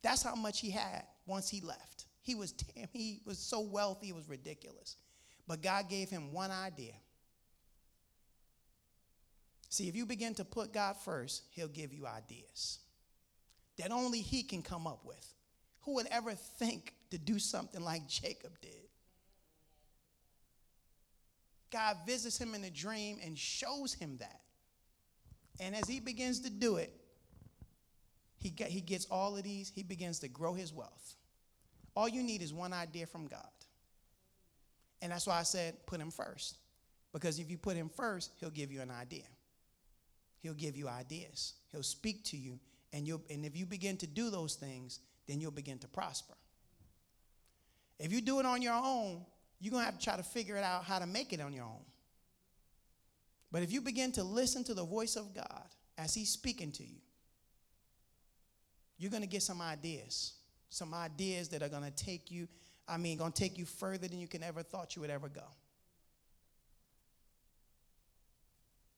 That's how much he had once he left. He was, he was so wealthy, it was ridiculous. But God gave him one idea. See, if you begin to put God first, he'll give you ideas that only he can come up with. Who would ever think to do something like Jacob did? God visits him in a dream and shows him that. And as he begins to do it, he, get, he gets all of these. He begins to grow his wealth. All you need is one idea from God. And that's why I said put him first. Because if you put him first, he'll give you an idea. He'll give you ideas. He'll speak to you. And, you'll, and if you begin to do those things, then you'll begin to prosper. If you do it on your own, you're going to have to try to figure it out how to make it on your own. But if you begin to listen to the voice of God as he's speaking to you, you're going to get some ideas, some ideas that are going to take you, I mean, going to take you further than you can ever thought you would ever go.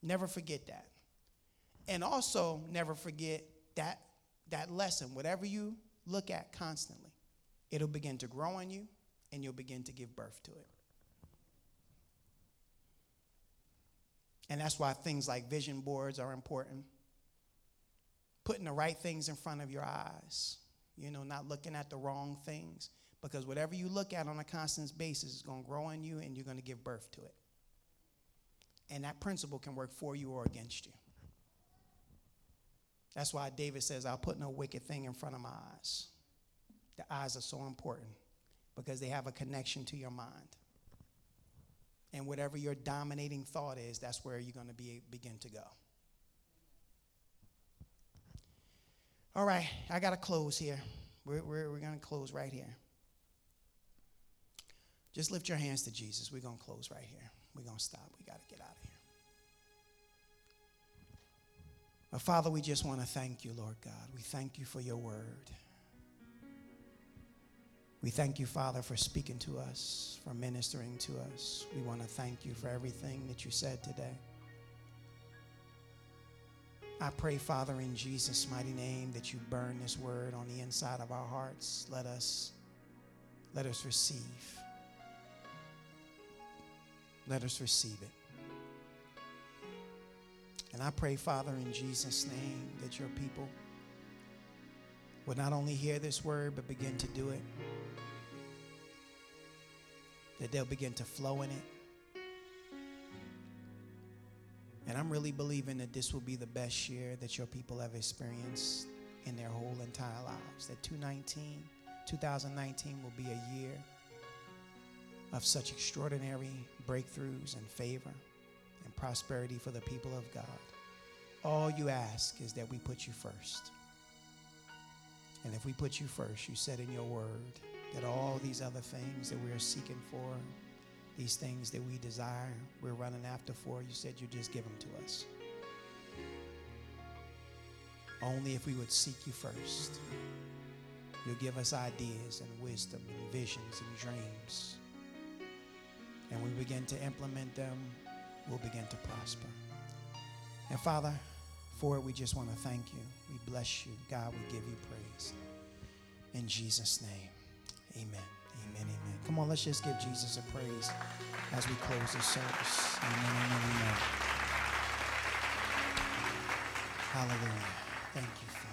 Never forget that. And also never forget that, that lesson. Whatever you look at constantly, it'll begin to grow on you. And you'll begin to give birth to it. And that's why things like vision boards are important. Putting the right things in front of your eyes. You know, not looking at the wrong things. Because whatever you look at on a constant basis is going to grow in you and you're going to give birth to it. And that principle can work for you or against you. That's why David says, I'll put no wicked thing in front of my eyes. The eyes are so important. Because they have a connection to your mind. And whatever your dominating thought is, that's where you're going to be, begin to go. All right, I got to close here. We're, we're, we're going to close right here. Just lift your hands to Jesus. We're going to close right here. We're going to stop. We got to get out of here. But Father, we just want to thank you, Lord God. We thank you for your word. We thank you, Father, for speaking to us, for ministering to us. We want to thank you for everything that you said today. I pray, Father, in Jesus' mighty name, that you burn this word on the inside of our hearts. Let us, let us receive. Let us receive it. And I pray, Father, in Jesus' name, that your people would not only hear this word, but begin to do it. That they'll begin to flow in it. And I'm really believing that this will be the best year that your people have experienced in their whole entire lives. That twenty nineteen will be a year of such extraordinary breakthroughs and favor and prosperity for the people of God. All you ask is that we put you first. And if we put you first, you said in your word that all these other things that we are seeking for, these things that we desire, we're running after for, you said you just give them to us. Only if we would seek you first. You'll give us ideas and wisdom and visions and dreams. And we begin to implement them, we'll begin to prosper. And Father, for it, we just want to thank you. We bless you. God, we give you praise. In Jesus' name, amen. Amen, amen. Come on, let's just give Jesus a praise as we close this service. Amen, amen, amen. Hallelujah. Thank you, Father.